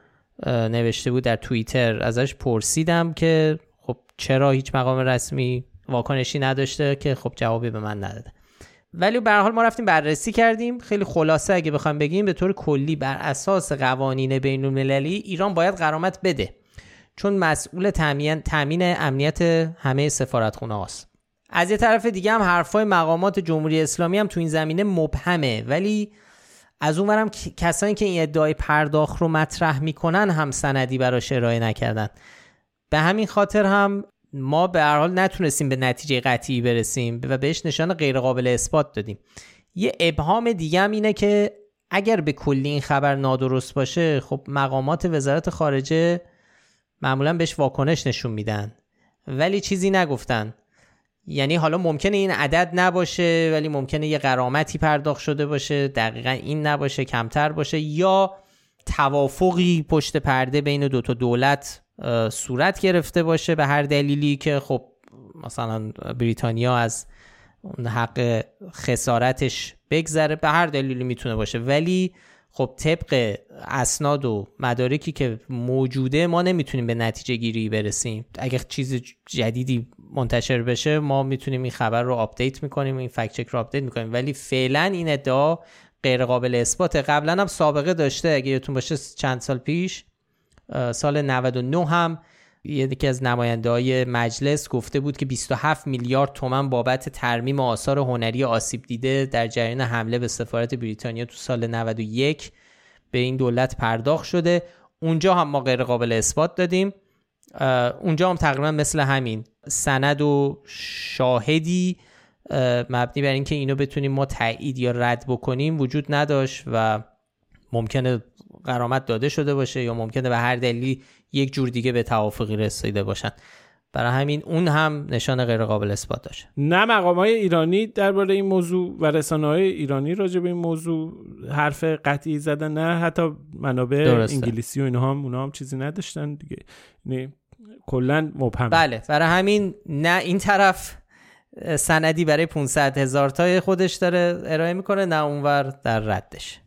نوشته بود در توییتر ازش پرسیدم که خب چرا هیچ مقام رسمی واکنشی نداشته، که خب جوابی به من نداده. ولی به هر حال ما رفتیم بررسی کردیم. خیلی خلاصه اگه بخوام بگیم به طور کلی بر اساس قوانین بین‌المللی ایران باید غرامت بده، چون مسئول تامین تامین امنیت همه سفارتخونه هاست. از یه طرف دیگه هم حرفای مقامات جمهوری اسلامی هم تو این زمینه مبهمه، ولی از اون ورم کسانی که این ادعای پرداخت رو مطرح میکنن هم سندی براش ارائه نکردن. به همین خاطر هم ما به هر حال نتونستیم به نتیجه قطعی برسیم و بهش نشان غیر قابل اثبات دادیم. یه ابهام دیگه هم اینه که اگر به کلی این خبر نادرست باشه، خب مقامات وزارت خارجه معمولا بهش واکنش نشون میدن ولی چیزی نگفتن. یعنی حالا ممکنه این عدد نباشه ولی ممکنه یه غرامتی پرداخت شده باشه، دقیقا این نباشه، کمتر باشه، یا توافقی پشت پرده بین دو تا دولت صورت گرفته باشه به هر دلیلی که خب مثلا بریتانیا از اون حق خسارتش بگذره، به هر دلیلی میتونه باشه. ولی خب طبق اسناد و مدارکی که موجوده ما نمیتونیم به نتیجه گیری برسیم. اگه چیز جدیدی منتشر بشه ما میتونیم این خبر رو آپدیت میکنیم، این فکت چک رو آپدیت میکنیم، ولی فعلا این ادعا غیر قابل اثباته. قبلا هم سابقه داشته، اگه یادتون باشه چند سال پیش سال نود و نه هم یکی از نماینده‌های مجلس گفته بود که بیست و هفت میلیارد تومان بابت ترمیم آثار هنری آسیب دیده در جریان حمله به سفارت بریتانیا تو سال نود و یک به این دولت پرداخت شده. اونجا هم ما غیر قابل اثبات دادیم، اونجا هم تقریبا مثل همین سند و شاهدی مبنی بر اینکه اینو بتونیم ما تایید یا رد بکنیم وجود نداشت و ممکنه غرامت داده شده باشه یا ممکنه به هر دلیلی یک جور دیگه به توافقی رسیده باشن. برای همین اون هم نشان غیر قابل اثبات داشت. نه مقامات ایرانی درباره این موضوع و رسانه‌های ایرانی راجع به این موضوع حرف قطعی زدن، نه حتی منابع درسته. انگلیسی و اینها هم اونا هم چیزی نداشتن دیگه. نه کلا مبهم. بله برای همین نه این طرف سندی برای پانصد هزار تای خودش داره ارائه میکنه نه اونور در ردش.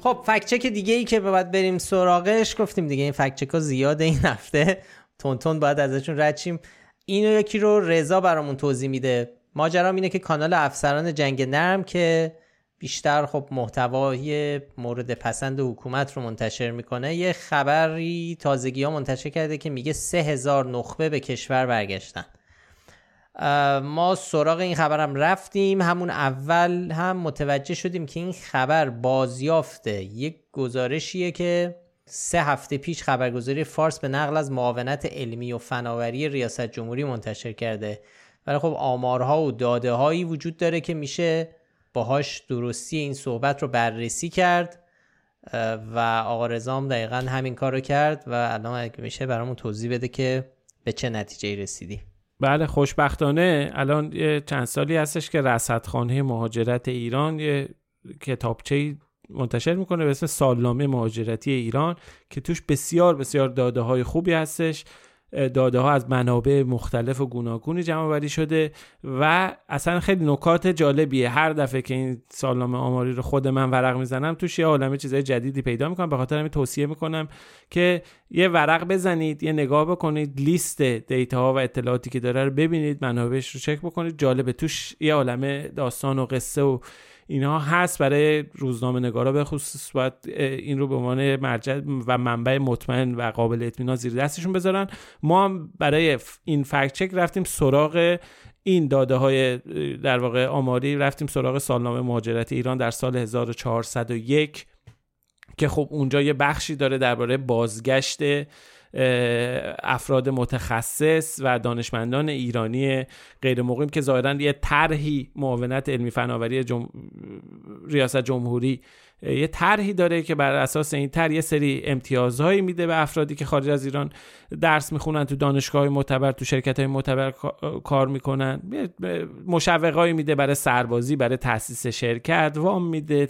خب فکت چک دیگه ای که باید بریم سراغش، گفتیم دیگه این فکت چک ها زیاده این هفته، تونتون باید ازشون رد شیم. اینو یکی رو رضا برامون توضیح میده. ماجرام اینه که کانال افسران جنگ نرم که بیشتر خب محتوای مورد پسند حکومت رو منتشر میکنه، یه خبری تازگی ها منتشر کرده که میگه سه هزار نخبه به کشور برگشتن. ما سراغ این خبرم رفتیم، همون اول هم متوجه شدیم که این خبر بازیافته یک گزارشیه که سه هفته پیش خبرگزاری فارس به نقل از معاونت علمی و فناوری ریاست جمهوری منتشر کرده. ولی خب آمارها و داده هایی وجود داره که میشه باهاش درستی این صحبت رو بررسی کرد و آقا رضا هم دقیقا همین کار رو کرد و الان اگه میشه برامون توضیح بده که به چه نتیجه‌ای رسیدی. بله خوشبختانه الان چند سالی هستش که رصدخانه مهاجرت ایران یه کتابچه‌ای منتشر میکنه به اسم سالنامه مهاجرتی ایران که توش بسیار بسیار داده های خوبی هستش. داده ها از منابع مختلف و گوناگونی جمع آوری شده و اصلا خیلی نکات جالبیه. هر دفعه که این سالنامه آماری رو خود من ورق میزنم توش یه عالمه چیزای جدیدی پیدا میکنم. به خاطر همین توصیه میکنم که یه ورق بزنید، یه نگاه بکنید، لیست دیتاها و اطلاعاتی که داره رو ببینید، منابعش رو چک بکنید. جالبه، توش یه عالمه داستان و قصه و اینها هست برای روزنامه نگارا به خصوص. باید این رو به عنوان مرجع و منبع مطمئن و قابل اطمینان زیر دستشون بذارن. ما هم برای این فکت چک رفتیم سراغ این داده های در واقع آماری، رفتیم سراغ سالنامه مهاجرت ایران در سال هزار و چهارصد و یک که خب اونجا یه بخشی داره درباره بازگشت افراد متخصص و دانشمندان ایرانی غیر مقیم که ظاهراً یه طرحی معاونت علمی فناوری جم... ریاست جمهوری یه طرحی داره که بر اساس این طرح یه سری امتیازهایی میده به افرادی که خارج از ایران درس میخونن، تو دانشگاه‌های معتبر، تو شرکت‌های معتبر کار میکنن، مشوقه‌ای میده برای سربازی، برای تأسیس شرکت، وام میده،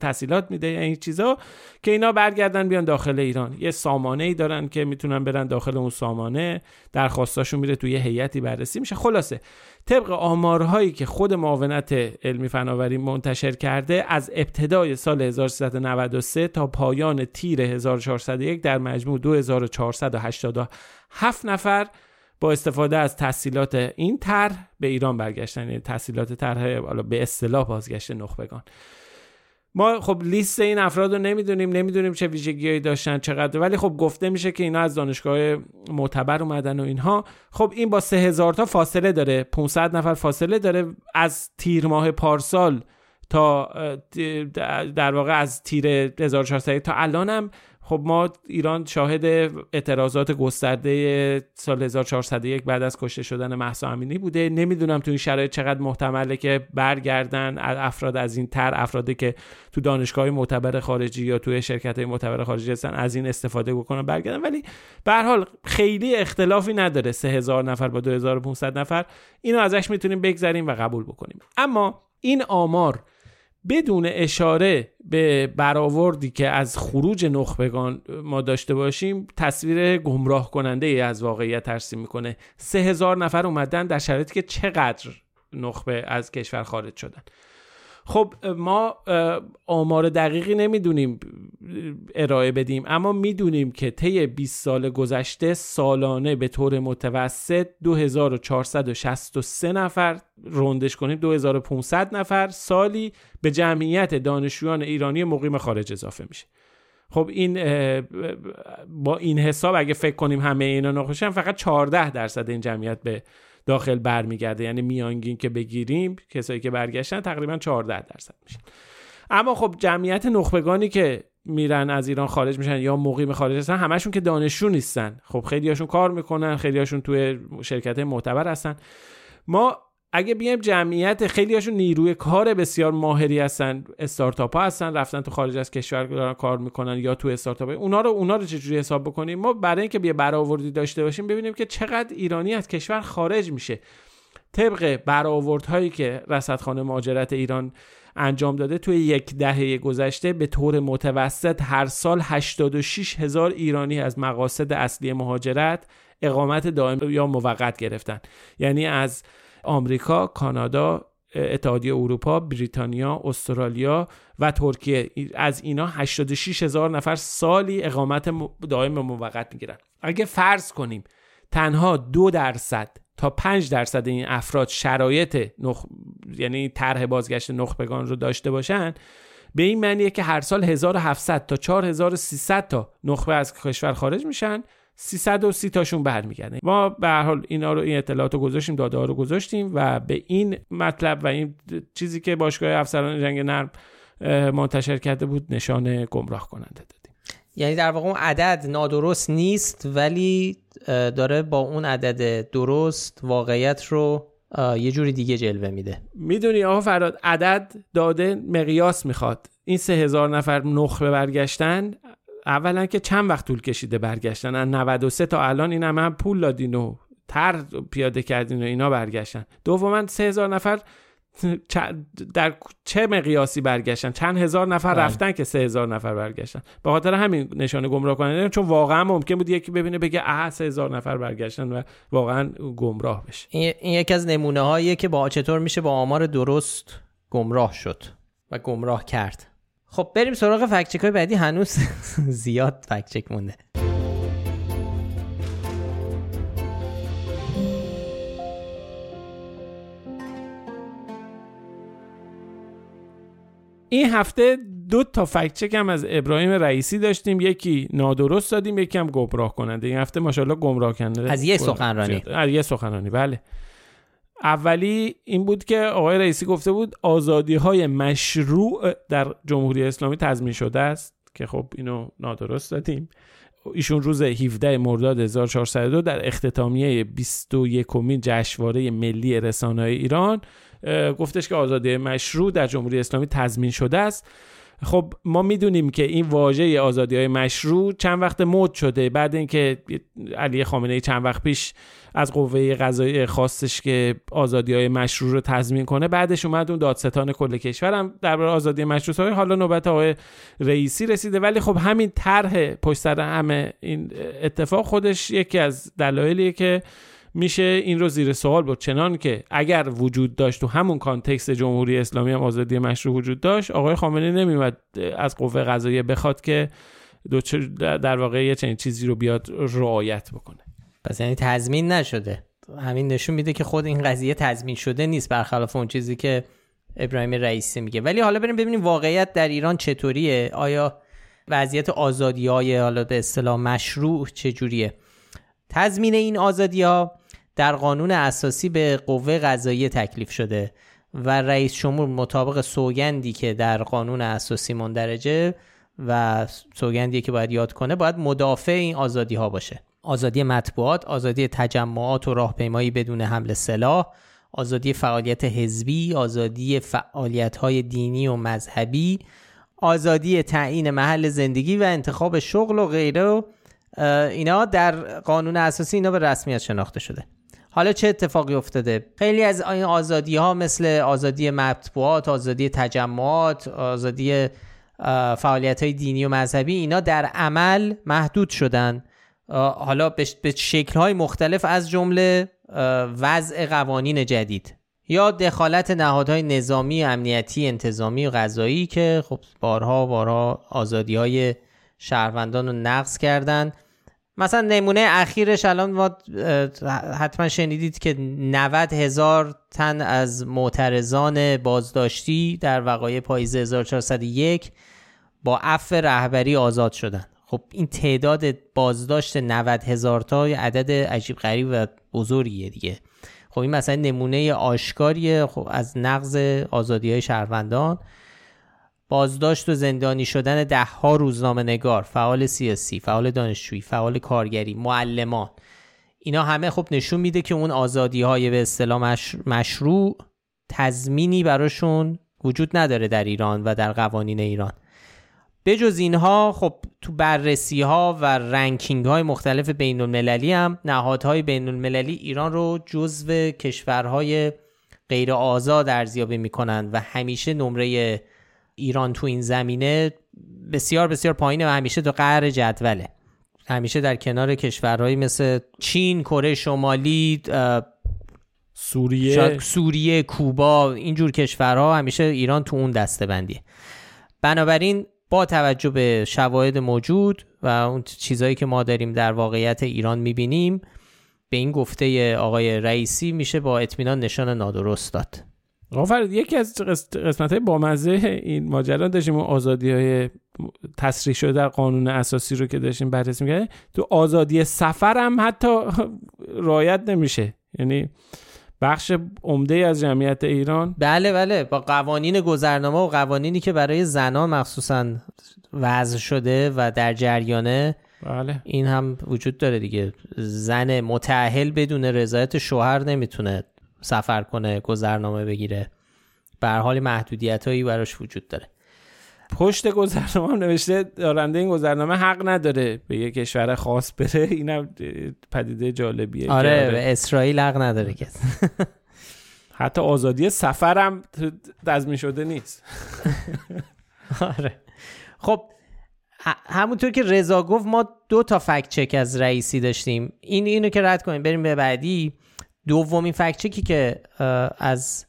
تسهیلات میده، این چیزا که اینا برگردن بیان داخل ایران. یه سامانه‌ای دارن که میتونن برن داخل اون سامانه، درخواستاشون میره توی هیئتی بررسی میشه. خلاصه طبق آمارهایی که خود معاونت علمی فناوری منتشر کرده، از ابتدای سال هزار و سیصد و نود و سه تا پایان تیر هزار و چهارصد و یک در مجموع دو هزار و چهارصد و هشتاد و هفت نفر با استفاده از تسهیلات این طرح به ایران برگشتن، یعنی تسهیلات طرح به اصطلاح بازگشت نخبگان. ما خب لیست این افراد رو نمیدونیم، نمیدونیم چه ویژگی‌هایی داشتن، چقدر، ولی خب گفته میشه که اینا از دانشگاه معتبر اومدن و اینها. خب این با سه هزار تا فاصله داره، پانصد نفر فاصله داره از تیر ماه پارسال تا در واقع از تیر هزار و چهارصد تا الانم. خب ما ایران شاهد اعتراضات گسترده سال هزار و چهارصد و یک بعد از کشته شدن مهسا امینی بوده. نمیدونم تو این شرایط چقدر محتمله که برگردن افراد از این تر، افرادی که تو دانشگاه‌های معتبر خارجی یا تو شرکت‌های معتبر خارجی هستن از این استفاده بکنن برگردن، ولی به هر حال خیلی اختلافی نداره سه هزار نفر با دو هزار و پانصد نفر. اینو ازش میتونیم بگذریم و قبول بکنیم. اما این آمار بدون اشاره به برآوردی که از خروج نخبگان ما داشته باشیم تصویر گمراه کننده ای از واقعیت ترسیم میکنه. سه هزار نفر اومدن در شرایطی که چقدر نخبه از کشور خارج شدن. خب ما آمار دقیقی نمیدونیم ارائه بدیم، اما میدونیم که طی بیست سال گذشته سالانه به طور متوسط دو هزار و چهارصد و شصت و سه نفر، روندش کنیم دو هزار و پانصد نفر سالی به جمعیت دانشجویان ایرانی مقیم خارج اضافه میشه. خب این با این حساب اگه فکر کنیم همه اینا نخوشن، فقط چهارده درصد این جمعیت به داخل برمیگرده، یعنی میانگین که بگیریم کسایی که برگشتن تقریبا چهارده درصد میشن. اما خب جمعیت نخبگانی که میرن از ایران خارج میشن یا مقیم خارج هستن، همشون که دانشجو نیستن، خب خیلی هاشون کار میکنن، خیلی هاشون توی شرکت معتبر هستن. ما اگه بیایم جمعیت، خیلی هاشون نیروی کار بسیار ماهری هستن، استارتاپ ها هستن، رفتن تو خارج از کشور دارن کار میکنن یا تو استارتاپ ها، اونا رو اونا رو چجوری حساب بکنیم؟ ما برای اینکه بیا برآوردی داشته باشیم ببینیم که چقدر ایرانی از کشور خارج میشه. طبق برآوردهایی که رصدخانه مهاجرت ایران انجام داده، توی یک دهه گذشته به طور متوسط هر سال هشتاد و شش هزار ایرانی از مقاصد اصلی مهاجرت اقامت دائم یا موقت گرفتن، یعنی از آمریکا، کانادا، اتحادیه اروپا، بریتانیا، استرالیا و ترکیه، از اینا هشتاد و شش هزار نفر سالی اقامت دائم موقت میگیرن. اگه فرض کنیم تنها دو درصد تا پنج درصد این افراد شرایط نخ... یعنی طرح بازگشت نخبگان رو داشته باشن، به این معنیه که هر سال هزار و هفتصد تا چهار هزار و سیصد تا نخبه از کشور خارج میشن، سیصد و سی تاشون برمیگردن. ما به هر حال اینا رو، این اطلاعات رو گذاشتیم، داده ها رو گذاشتیم و به این مطلب و این چیزی که باشگاه افسران جنگ نرم منتشر کرده بود نشانه گمراه کننده دادیم. یعنی در واقع اون عدد نادرست نیست، ولی داره با اون عدد درست واقعیت رو یه جوری دیگه جلوه میده. میدونی آقا فرهاد، عدد داده مقیاس میخواد. این سه هزار نفر نخبه برگشتن، اولا که چند وقت طول کشیده برگشتن، از نود و سه تا الان این همه هم پول دادین و طرح پیاده کردین و اینا برگشتن. دوما سه هزار نفر در چه مقیاسی برگشتن، چند هزار نفر رفتن که سه هزار نفر برگشتن. به خاطر همین نشانه گمراه کننده، چون واقعا ممکن بود یکی ببینه بگه آها سه هزار نفر برگشتن و واقعا گمراه بشه. این یکی از نمونه هاییه که با چطور میشه با آمار درست گمراه شد و گمراه کرد. خب بریم سراغ فکت چک های بعدی، هنوز زیاد فکت چک مونده. این هفته دو تا فکت چک هم از ابراهیم رئیسی داشتیم، یکی نادرست دادیم، یکی هم گمراه کننده. این هفته ماشاءالله گمراه کننده از یه سخنرانی از یه سخنرانی بله. اولی این بود که آقای رئیسی گفته بود آزادی‌های مشروع در جمهوری اسلامی تضمین شده است، که خب اینو نادرست دادیم. ایشون روز هفدهم مرداد هزار و چهارصد و دو در اختتامیه بیست و یکمین جشنواره ملی رسانه‌های ایران گفتش که آزادی مشروع در جمهوری اسلامی تضمین شده است. خب ما میدونیم که این واژه آزادی‌های مشروع چند وقت مد شده بعد اینکه علی خامنه‌ای چند وقت پیش از قوه قضاییه خواستش که آزادی‌های مشروع رو تضمین کنه، بعدش اومد اون دادستان کل کشور هم درباره آزادی مشروع صحبت، حالا نوبت آقای رئیسی رسیده. ولی خب همین طرح پشت سر همه این اتفاق خودش یکی از دلایلیه که میشه این رو زیر سوال برد، چنان که اگر وجود داشت تو همون کانتکست جمهوری اسلامی هم آزادی مشروع وجود داشت، آقای خامنه‌ای نمیومد از قوه قضاییه بخواد که در واقع یه چنین چیزی رو بیاد رعایت بکنه. پس یعنی تضمین نشده، همین نشون میده که خود این قضیه تضمین شده نیست، برخلاف اون چیزی که ابراهیم رئیسی میگه. ولی حالا بریم ببینیم واقعیت در ایران چطوریه، آیا وضعیت آزادی‌های حالا به اصطلاح مشروع چجوریه. تضمین این آزادی‌ها در قانون اساسی به قوه قضاییه تکلیف شده و رئیس جمهور مطابق سوگندی که در قانون اساسی مندرجه و سوگندی که باید یاد کنه، باید مدافع این آزادی‌ها باشه. آزادی مطبوعات، آزادی تجمعات و راهپیمایی بدون حمل سلاح، آزادی فعالیت حزبی، آزادی فعالیت‌های دینی و مذهبی، آزادی تعیین محل زندگی و انتخاب شغل و غیره، اینا در قانون اساسی اینا به رسمیت شناخته شده. حالا چه اتفاقی افتاده؟ خیلی از این آزادی‌ها مثل آزادی مطبوعات، آزادی تجمعات، آزادی فعالیت‌های دینی و مذهبی، اینا در عمل محدود شدن، حالا به شکل‌های مختلف از جمله وضع قوانین جدید یا دخالت نهادهای نظامی، امنیتی، انتظامی و قضایی که خب بارها بارها آزادی‌های شهروندان رو نقض کردن. مثلا نمونه اخیرش الان ما حتما شنیدید که نود هزار تن از معترضان بازداشتی در وقایع پاییز هزار و چهارصد و یک با عفو رهبری آزاد شدن. خب این تعداد بازداشت نود هزار تا عدد عجیب غریب و بزرگیه دیگه. خب این مثلا نمونه آشکاریه خب از نقض آزادی‌های شهروندان. بازداشت و زندانی شدن ده ها روزنامه نگار، فعال سیاسی، فعال دانشجویی، فعال کارگری، معلمان، اینا همه خب نشون میده که اون آزادی های به اصطلاح مشروع تضمینی براشون وجود نداره در ایران و در قوانین ایران. بجز اینها خب تو بررسی ها و رنکینگ های مختلف بین المللی هم نهادهای بین المللی ایران رو جزو کشورهای غیر آزاد ارزیابی میکنن و همیشه نمره ایران تو این زمینه بسیار بسیار پایینه و همیشه تو قعر جدوله، همیشه در کنار کشورهایی مثل چین، کره شمالی، سوریه سوریه کوبا، اینجور کشورها همیشه ایران تو اون دسته بندیه. بنابراین با توجه به شواهد موجود و اون چیزایی که ما داریم در واقعیت ایران میبینیم، به این گفته آقای رئیسی میشه با اطمینان نشان نادرست داد. آفرین. یکی از قسمت‌های بامزه این ماجرا داشتیم و آزادی‌های تصریح شده در قانون اساسی رو که داشتیم بررسی می‌کردیم، تو آزادی سفر هم حتی رعایت نمیشه، یعنی بخش عمده از جمعیت ایران بله بله با قوانین گذرنامه و قوانینی که برای زنان مخصوصاً وضع شده و در جریانه، بله این هم وجود داره دیگه. زن متأهل بدون رضایت شوهر نمیتونه سفر کنه، گذرنامه بگیره، به هر حال محدودیتایی براش وجود داره. پشت گذرنامه هم نوشته دارنده این گذرنامه حق نداره به یک کشور خاص بره. اینم پدیده جالبیه. آره به اسرائیل حق نداره که حتی آزادی سفر هم تضمین شده نیست. آره خب همونطور که رضا گفت ما دو تا فکت چک از رئیسی داشتیم. این اینو که رد کنیم بریم به بعدی. دومین فکت چکی که از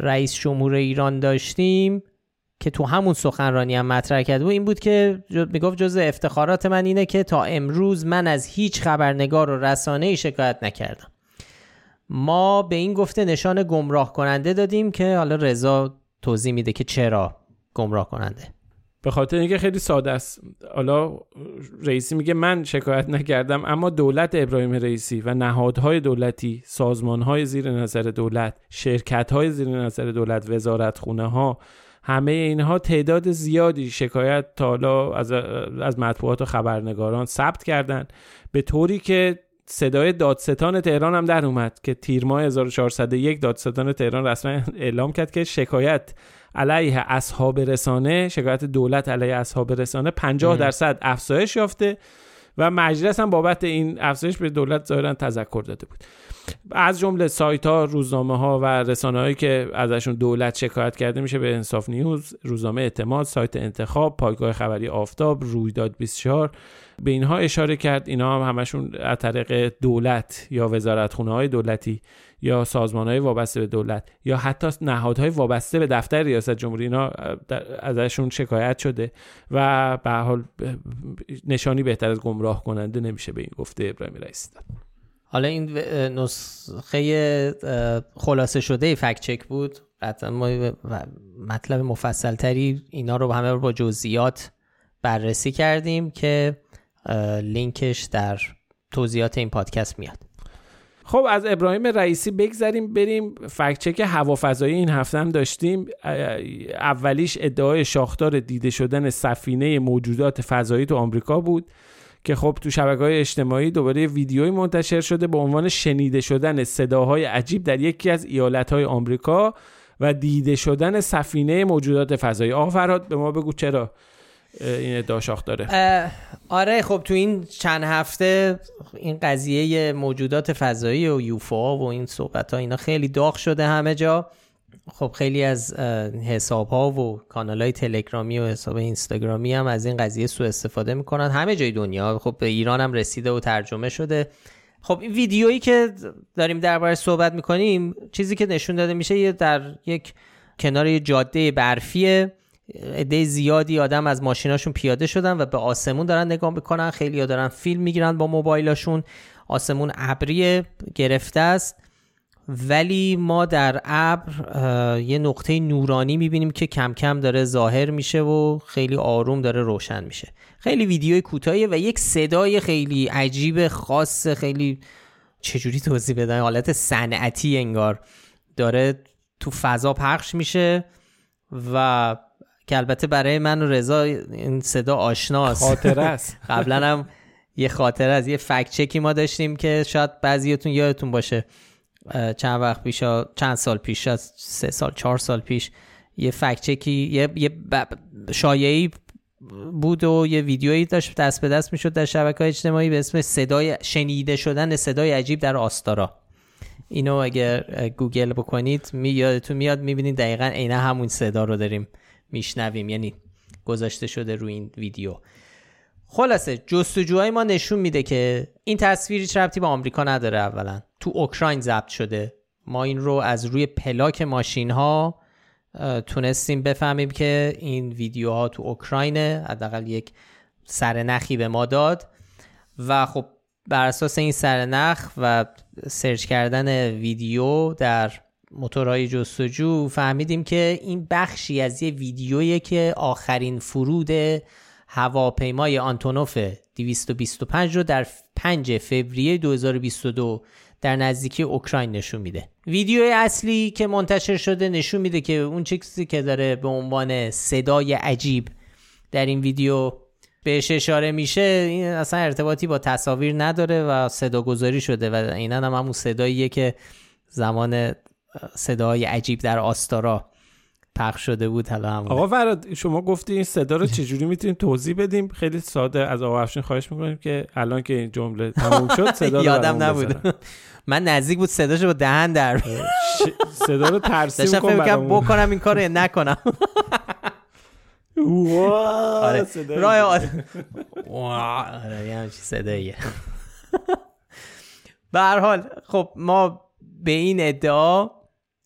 رئیس جمهور ایران داشتیم که تو همون سخنرانی هم مطرح کرد و این بود که میگفت جزء افتخارات من اینه که تا امروز من از هیچ خبرنگار و رسانه‌ای شکایت نکردم. ما به این گفته نشان گمراه کننده دادیم که حالا رضا توضیح میده که چرا گمراه کننده. به خاطر اینکه خیلی ساده است. حالا رئیسی میگه من شکایت نکردم، اما دولت ابراهیم رئیسی و نهادهای دولتی، سازمانهای زیر نظر دولت، شرکتهای زیر نظر دولت، وزارتخونه‌ها، همه اینها تعداد زیادی شکایت تا حالا از از مطبوعات و خبرنگاران ثبت کردند، به طوری که صدای دادستان تهران هم در اومد که تیر ماه هزار و چهارصد و یک دادستان تهران رسما اعلام کرد که شکایت علیه اصحاب رسانه، شکایت دولت علیه اصحاب رسانه پنجاه درصد افزایش یافته و مجلس هم بابت این افزایش به دولت ظاهرا تذکر داده بود. از جمله سایت‌ها، روزنامه‌ها و رسانه‌هایی که ازشون دولت شکایت کرده میشه به انصاف نیوز، روزنامه اعتماد، سایت انتخاب، پایگاه خبری آفتاب، رویداد بیست و چهار، به اینها اشاره کرد. اینا هم همشون از طریق دولت یا وزارتخونه‌های دولتی یا سازمان‌های وابسته به دولت یا حتی نهادهای وابسته به دفتر ریاست جمهوری اینا ازشون شکایت شده و به هر حال نشانی بهتر از گمراه کننده نمیشه به این گفته ابراهیم رئیسی. حالا این نسخه خلاصه شده فکت چک بود، قطعا ما مطلب مفصل تری اینا رو همه با جزئیات بررسی کردیم که لینکش در توضیحات این پادکست میاد. خب از ابراهیم رئیسی بگذریم بریم فکت چک هوافضایی این هفته هم داشتیم. اولیش ادعای شاخدار دیده شدن سفینه موجودات فضایی تو آمریکا بود که خب تو شبکه‌های اجتماعی دوباره ویدیویی منتشر شده با عنوان شنیده شدن صداهای عجیب در یکی از ایالت‌های آمریکا و دیده شدن سفینه موجودات فضایی. آقا فرهاد به ما بگو چرا این ادعا شاخ داره. آره خب تو این چند هفته این قضیه موجودات فضایی و یوفا و این صحبت‌ها اینا خیلی داغ شده همه جا. خب خیلی از حساب‌ها و کانال‌های تلگرامی و حساب اینستاگرامی هم از این قضیه سوء استفاده می‌کنن همه جای دنیا. خب به ایران هم رسیده و ترجمه شده. خب این ویدیویی که داریم درباره‌اش صحبت می‌کنیم چیزی که نشون داده میشه در یک کنار یه جاده برفیه، عده زیادی آدم از ماشیناشون پیاده شدن و به آسمون دارن نگاه می‌کنن، خیلی‌ها دارن فیلم می‌گیرن با موبایلاشون. آسمون ابری گرفته است ولی ما در ابر یه نقطه نورانی میبینیم که کم کم داره ظاهر میشه و خیلی آروم داره روشن میشه. خیلی ویدیوی کوتاهیه و یک صدای خیلی عجیب خاص، خیلی چجوری توضیح بدن، حالت صنعتی انگار داره تو فضا پخش میشه و که البته برای من و رضا این صدا آشناست، خاطره است. قبلا هم یه خاطره از یه فکت چکی ما داشتیم که شاید بعضیاتون یادتون باشه چند وقت پیش، چند سال پیش، از سه سال چهار سال پیش یه فکت چکی یه, یه شایعی بود و یه ویدیویی داشت دست به دست میشد در شبکه‌های اجتماعی به اسم صدای شنیده شدن صدای عجیب در آستارا. اینو اگر گوگل بکنید می یادتون میاد میبینید دقیقاً عین همون صدا رو داریم میشنویم، یعنی گذاشته شده روی این ویدیو. خلاصه جستجوهای ما نشون میده که این تصویر هیچ ربطی به آمریکا نداره. اولا تو اوکراین ضبط شده، ما این رو از روی پلاک ماشین ها تونستیم بفهمیم که این ویدیوها تو اوکراینه، حداقل یک سرنخی به ما داد و خب بر اساس این سرنخ و سرچ کردن ویدیو در موتورهای جستجو فهمیدیم که این بخشی از یه ویدیویه که آخرین فرود هواپیمای آنتونوف دویست و بیست و پنج رو در پنجم فوریه دو هزار و بیست و دو در نزدیکی اوکراین نشون میده. ویدیو اصلی که منتشر شده نشون میده که اون چیزی که داره به عنوان صدای عجیب در این ویدیو بهش اشاره میشه این اصلا ارتباطی با تصاویر نداره و صداگذاری شده و عیناً هم همون صداییه که زمان صدای عجیب در آستارا پخش شده بود. حالا همون آقا فرهاد شما گفتی این صدا رو چجوری میتونیم توضیح بدیم؟ خیلی ساده از آقا افشین خواهش میکنیم که الان که این جمله تموم شد صدا رو یادم نبود، من نزدیک بود صداشو با دهن در صدا رو ترسیم کنم داشتم بکنم این کارو نکنم. آره صدای آره یعنی صداییه. به هر حال خب ما به این ادعا،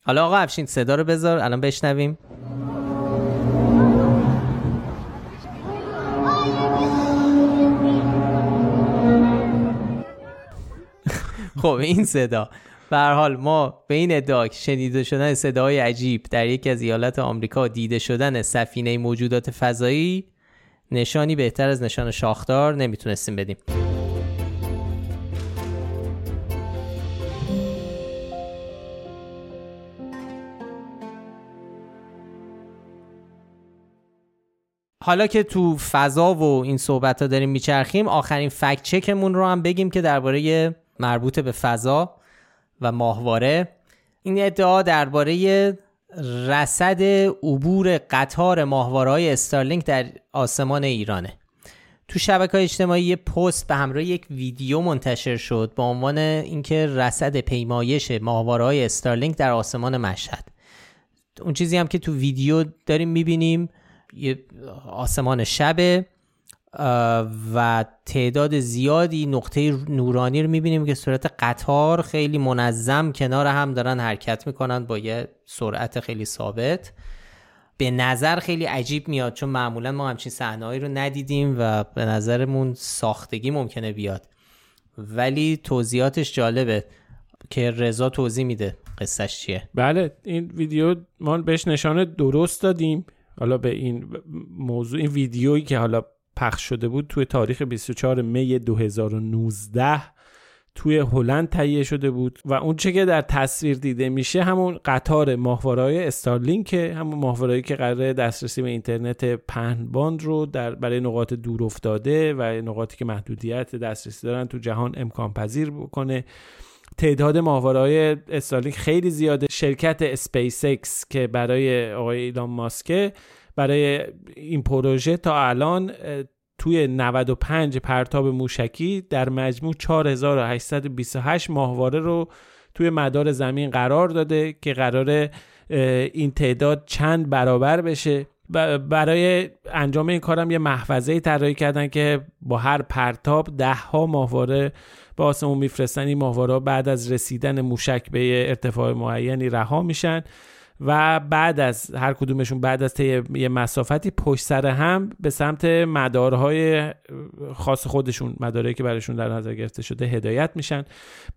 حالا آقا افشین صدا رو بذار الان بشنویم. خب این صدا به هر حال ما به این ادعا که شنیده شدن صداهای عجیب در یکی از ایالت آمریکا، دیده شدن سفینه موجودات فضایی، نشانی بهتر از نشان شاخدار نمیتونستیم بدیم. حالا که تو فضا و این صحبت ها داریم میچرخیم، آخرین فکت چکمون رو هم بگیم که درباره مربوط به فضا و ماهواره. این ادعا درباره رصد عبور قطار ماهواره‌های استارلینک در آسمان ایرانه. تو شبکه‌های اجتماعی یه پست به همراه یک ویدیو منتشر شد با عنوان اینکه رصد پیمایش ماهواره‌های استارلینک در آسمان مشهد. اون چیزی هم که تو ویدیو داریم می‌بینیم یه آسمان شبه و تعداد زیادی نقطه نورانی رو می‌بینیم که صورت قطار خیلی منظم کنار هم دارن حرکت می‌کنن با یه سرعت خیلی ثابت. به نظر خیلی عجیب میاد چون معمولا ما همچین صحنه‌ای رو ندیدیم و به نظرمون ساختگی ممکنه بیاد، ولی توضیحاتش جالبه که رضا توضیح میده قصهش چیه. بله، این ویدیو ما بهش نشانه درست دادیم. حالا به این موضوع، این ویدیویی که حالا پخش شده بود توی تاریخ بیست و چهارم می دو هزار و نوزده توی هلند تهیه شده بود و اون چه که در تصویر دیده میشه همون قطار ماهواره‌های استارلینک، همون ماهواره‌ای که قراره دسترسی به اینترنت پهن باند رو در برای نقاط دور افتاده و نقاطی که محدودیت دسترسی دارن تو جهان امکان پذیر بکنه. تعداد ماهواره‌های استارلینک خیلی زیاده. شرکت اسپیس اکس که برای آقای ایلان ماسک، برای این پروژه تا الان توی نود و پنج پرتاب موشکی در مجموع چهار هزار و هشتصد و بیست و هشت ماهواره رو توی مدار زمین قرار داده که قراره این تعداد چند برابر بشه. برای انجام این کارم یه محفظه‌ای طراحی کردن که با هر پرتاب ده ها ماهواره به آسمون میفرستن. این ماهواره‌ها بعد از رسیدن موشک به ارتفاع معینی رها میشن و بعد از هر کدومشون بعد از طی یه مسافتی پشت سر هم به سمت مدارهای خاص خودشون، مدارهایی که براشون در نظر گرفته شده، هدایت میشن.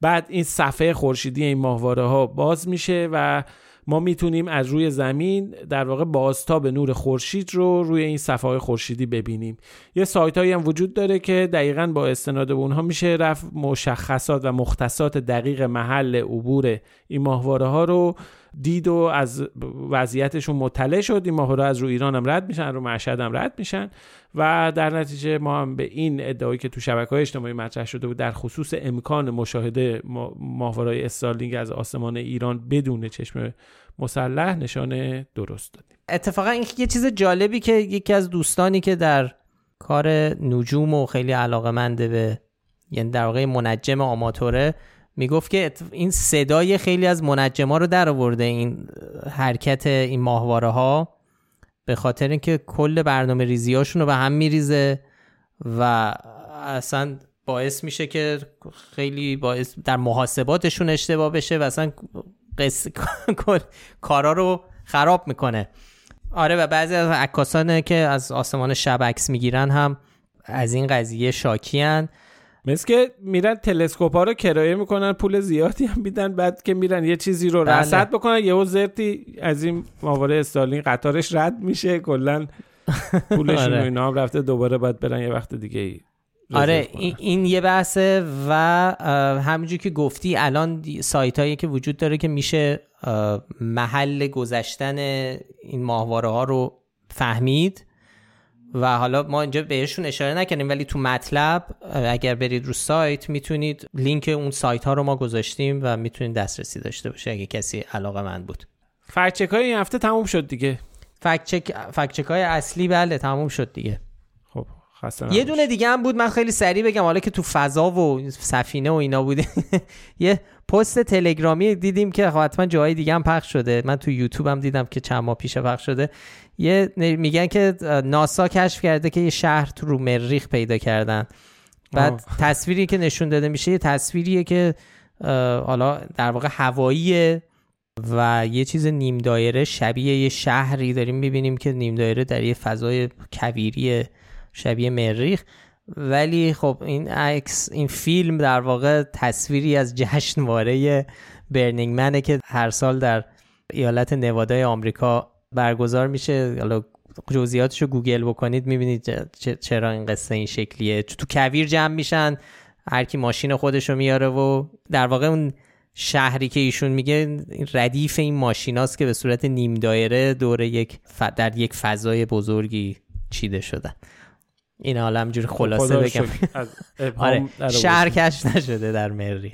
بعد این صفحه خورشیدی این ماهواره‌ها باز میشه و ما میتونیم از روی زمین در واقع بازتاب نور خورشید رو روی این صفحه‌های خورشیدی ببینیم. یه سایت‌هایی هم وجود داره که دقیقاً با استناد به اونها میشه رفت مشخصات و مختصات دقیق محل عبور این ماهواره‌ها رو دید و از وضعیتشون مطلع شد. این ماهواره‌ها از رو ایران هم رد میشن، رو مشهد هم رد میشن و در نتیجه ما هم به این ادعایی که تو شبکه‌های اجتماعی مطرح شده بود در خصوص امکان مشاهده ماهواره‌های استارلینک از آسمان ایران بدون چشم مسلح نشانه درست دادیم. اتفاقا این یه چیز جالبی که یکی از دوستانی که در کار نجوم و خیلی علاقه‌منده به، یعنی در واقع منجم آماتوره، میگفت که این صدای خیلی از منجما رو در آورده این حرکت این ماهواره ها، به خاطر اینکه کل برنامه ریزی هاشون رو به هم میریزه و اصلا باعث میشه که خیلی باعث در محاسباتشون اشتباه بشه و اصلا قص... کارا رو خراب میکنه. آره، و بعضی از عکاسانه که از آسمان شب عکس میگیرن هم از این قضیه شاکیان. مثل که میرن تلسکوپا رو کرایه میکنن، پول زیادی هم میدن، بعد که میرن یه چیزی رو بله. رصد بکنن، یهو زرتی از این ماهواره استارلینک قطارش رد میشه، کلا پولشون آره. اینا هم رفته، دوباره باید برن یه وقت دیگه. آره این, این یه بحثه و همونجوری که گفتی الان سایتایی که وجود داره که میشه محل گذشتن این ماهواره ها رو فهمید و حالا ما اینجا بهشون اشاره نکنیم، ولی تو مطلب اگر برید رو سایت میتونید، لینک اون سایت ها رو ما گذاشتیم و میتونید دسترسی داشته باشه اگه کسی علاقه مند بود. فکت چک های این هفته تموم شد دیگه. فکت چک فکت چک های اصلی بله تموم شد دیگه. خب یه دونه دیگه هم بود، من خیلی سریع بگم حالا که تو فضا و سفینه و اینا بوده. یه پست تلگرامی دیدیم که حتما جاهای دیگه هم پخش شده، من تو یوتیوب هم دیدم که چند ماه پیش پخش شده. یه میگن که ناسا کشف کرده که یه شهر تو رو مریخ پیدا کردن. بعد آه. تصویری که نشون داده میشه یه تصویریه که حالا در واقع هواییه و یه چیز نیم دایره شبیه یه شهری داریم میبینیم که نیم دایره در یه فضای کویریه شبیه مریخ. ولی خب این عکس، این فیلم در واقع تصویری از جشنواره برنینگ منه که هر سال در ایالت نوادای آمریکا برگزار میشه. حالا جزئیاتشو گوگل بکنید میبینید چرا این قصه این شکلیه. تو کویر جمع میشن، هر کی ماشین خودشو میاره و در واقع اون شهری که ایشون میگه ردیف این ماشیناست که به صورت نیم دایره دور یک ف... در یک فضای بزرگی چیده شده. این حالا همجوری خلاصه بگم آره شهر کش نشده در مری.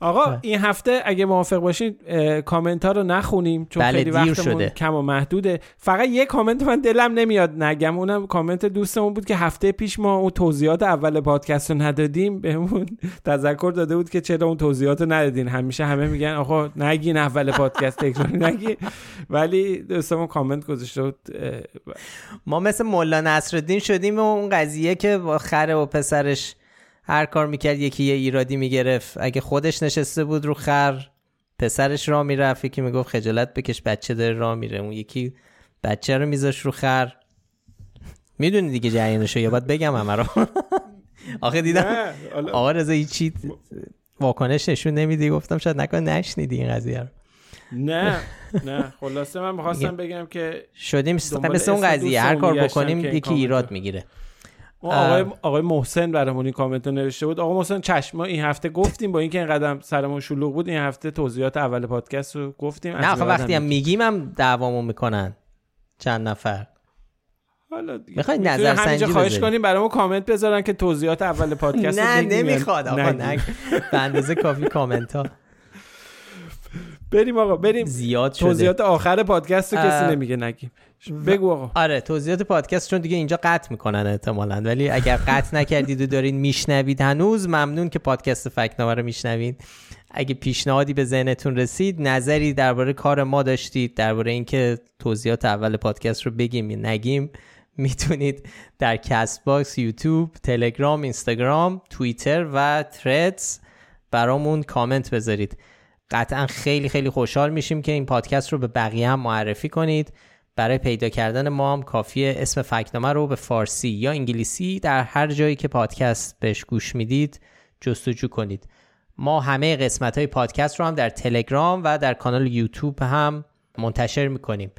آقا این هفته اگه موافق باشین کامنت ها رو نخونیم چون بله خیلی وقتمون کم و محدوده. فقط یه کامنت من دلم نمیاد نگم، اونم کامنت دوستمون بود که هفته پیش ما اون توضیحات اول پادکست رو ندادیم، بهمون تذکر داده بود که چرا اون توضیحات رو ندادین. همیشه همه میگن آقا نگین اول پادکست تکرار نگین، ولی دوستمون کامنت گذاشته بود. ما مثل مولانا نصرالدین شدیم و اون قضیه که خره و پسرش هر کار میکرد یکی یه ایرادی میگرفت. اگه خودش نشسته بود رو خر پسرش را میرفت، یکی میگفت خجالت بکش بچه داره را میره، اون یکی بچه رو میذاش رو خر. میدونی دیگه جریانشو یا باید بگم همه رو؟ آخه دیدم آقا رضا هیچ چیز واکنش نشون نمیدی، گفتم شاید نکنه نشنیدی این قضیه رو. نه نه خلاصه من میخواستم بگم که شدیم مثل اون قضیه هر کار بکنیم یکی ایراد میگیره. آقای آقای محسن برامون این کامنت رو نوشته بود. آقا محسن چشما این هفته گفتیم، با اینکه اینقدر سرمون شلوغ بود این هفته توضیحات اول پادکست رو گفتیم. نه آخه وقتی هم میگیم هم دعوامون میکنن چند نفر. حالا میخوای نظر سنجی خواهش کنیم برامون کامنت بذارن که توضیحات اول پادکست رو بگیم؟ نه نمیخواد آقا، نه به اندازه کافی کامنت ها. بریم آقا بریم زیاد شده. توضیحات آخر پادکست رو کسی نمیگه نگیم. بگو آقا. آره توضیحات پادکست چون دیگه اینجا قطع میکنن احتمالاً، ولی اگر قطع نکردید و دارین میشنوید هنوز ممنون که پادکست فکت‌نامه رو میشنوید. اگه پیشنهادی به ذهنتون رسید، نظری درباره کار ما داشتید، درباره اینکه توضیحات اول پادکست رو بگیم یا نگیم، میتونید در کست باکس، یوتیوب، تلگرام، اینستاگرام، توییتر و ترِدز برامون کامنت بذارید. قطعا خیلی خیلی خوشحال میشیم که این پادکست رو به بقیه هم معرفی کنید. برای پیدا کردن ما هم کافیه اسم فکت‌نامه رو به فارسی یا انگلیسی در هر جایی که پادکست بهش گوش میدید جستجو کنید. ما همه قسمت‌های پادکست رو هم در تلگرام و در کانال یوتیوب هم منتشر میکنیم.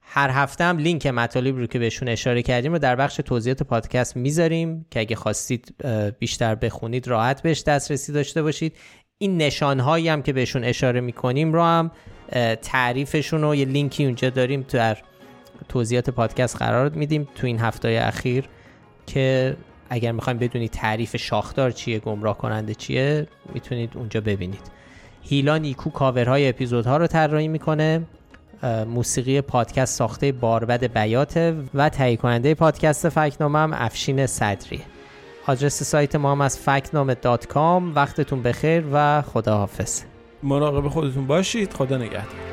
هر هفته هم لینک مطالب رو که بهشون اشاره کردیم رو در بخش توضیحات پادکست میذاریم که اگه خواستید بیشتر بخونید راحت بهش دسترسی داشته باشید. این نشانهایی هم که بهشون اشاره میکنیم رو هم تعریفشون و یه لینکی اونجا داریم در توضیحات پادکست قرار میدیم تو این هفته‌های اخیر که اگر میخوایم بدونید تعریف شاخدار چیه، گمراه کننده چیه، میتونید اونجا ببینید. هیلا نیکو کاورهای اپیزودها رو طراحی میکنه. موسیقی پادکست ساخته باربد بیات و تهیه کننده پادکست فکت‌نامه هم افشین صدری. آدرس سایت ما هم از فکت‌نامه دات کام. وقتتون بخیر و خداحافظ. مراقب خودتون باشید. خدا نگهدار.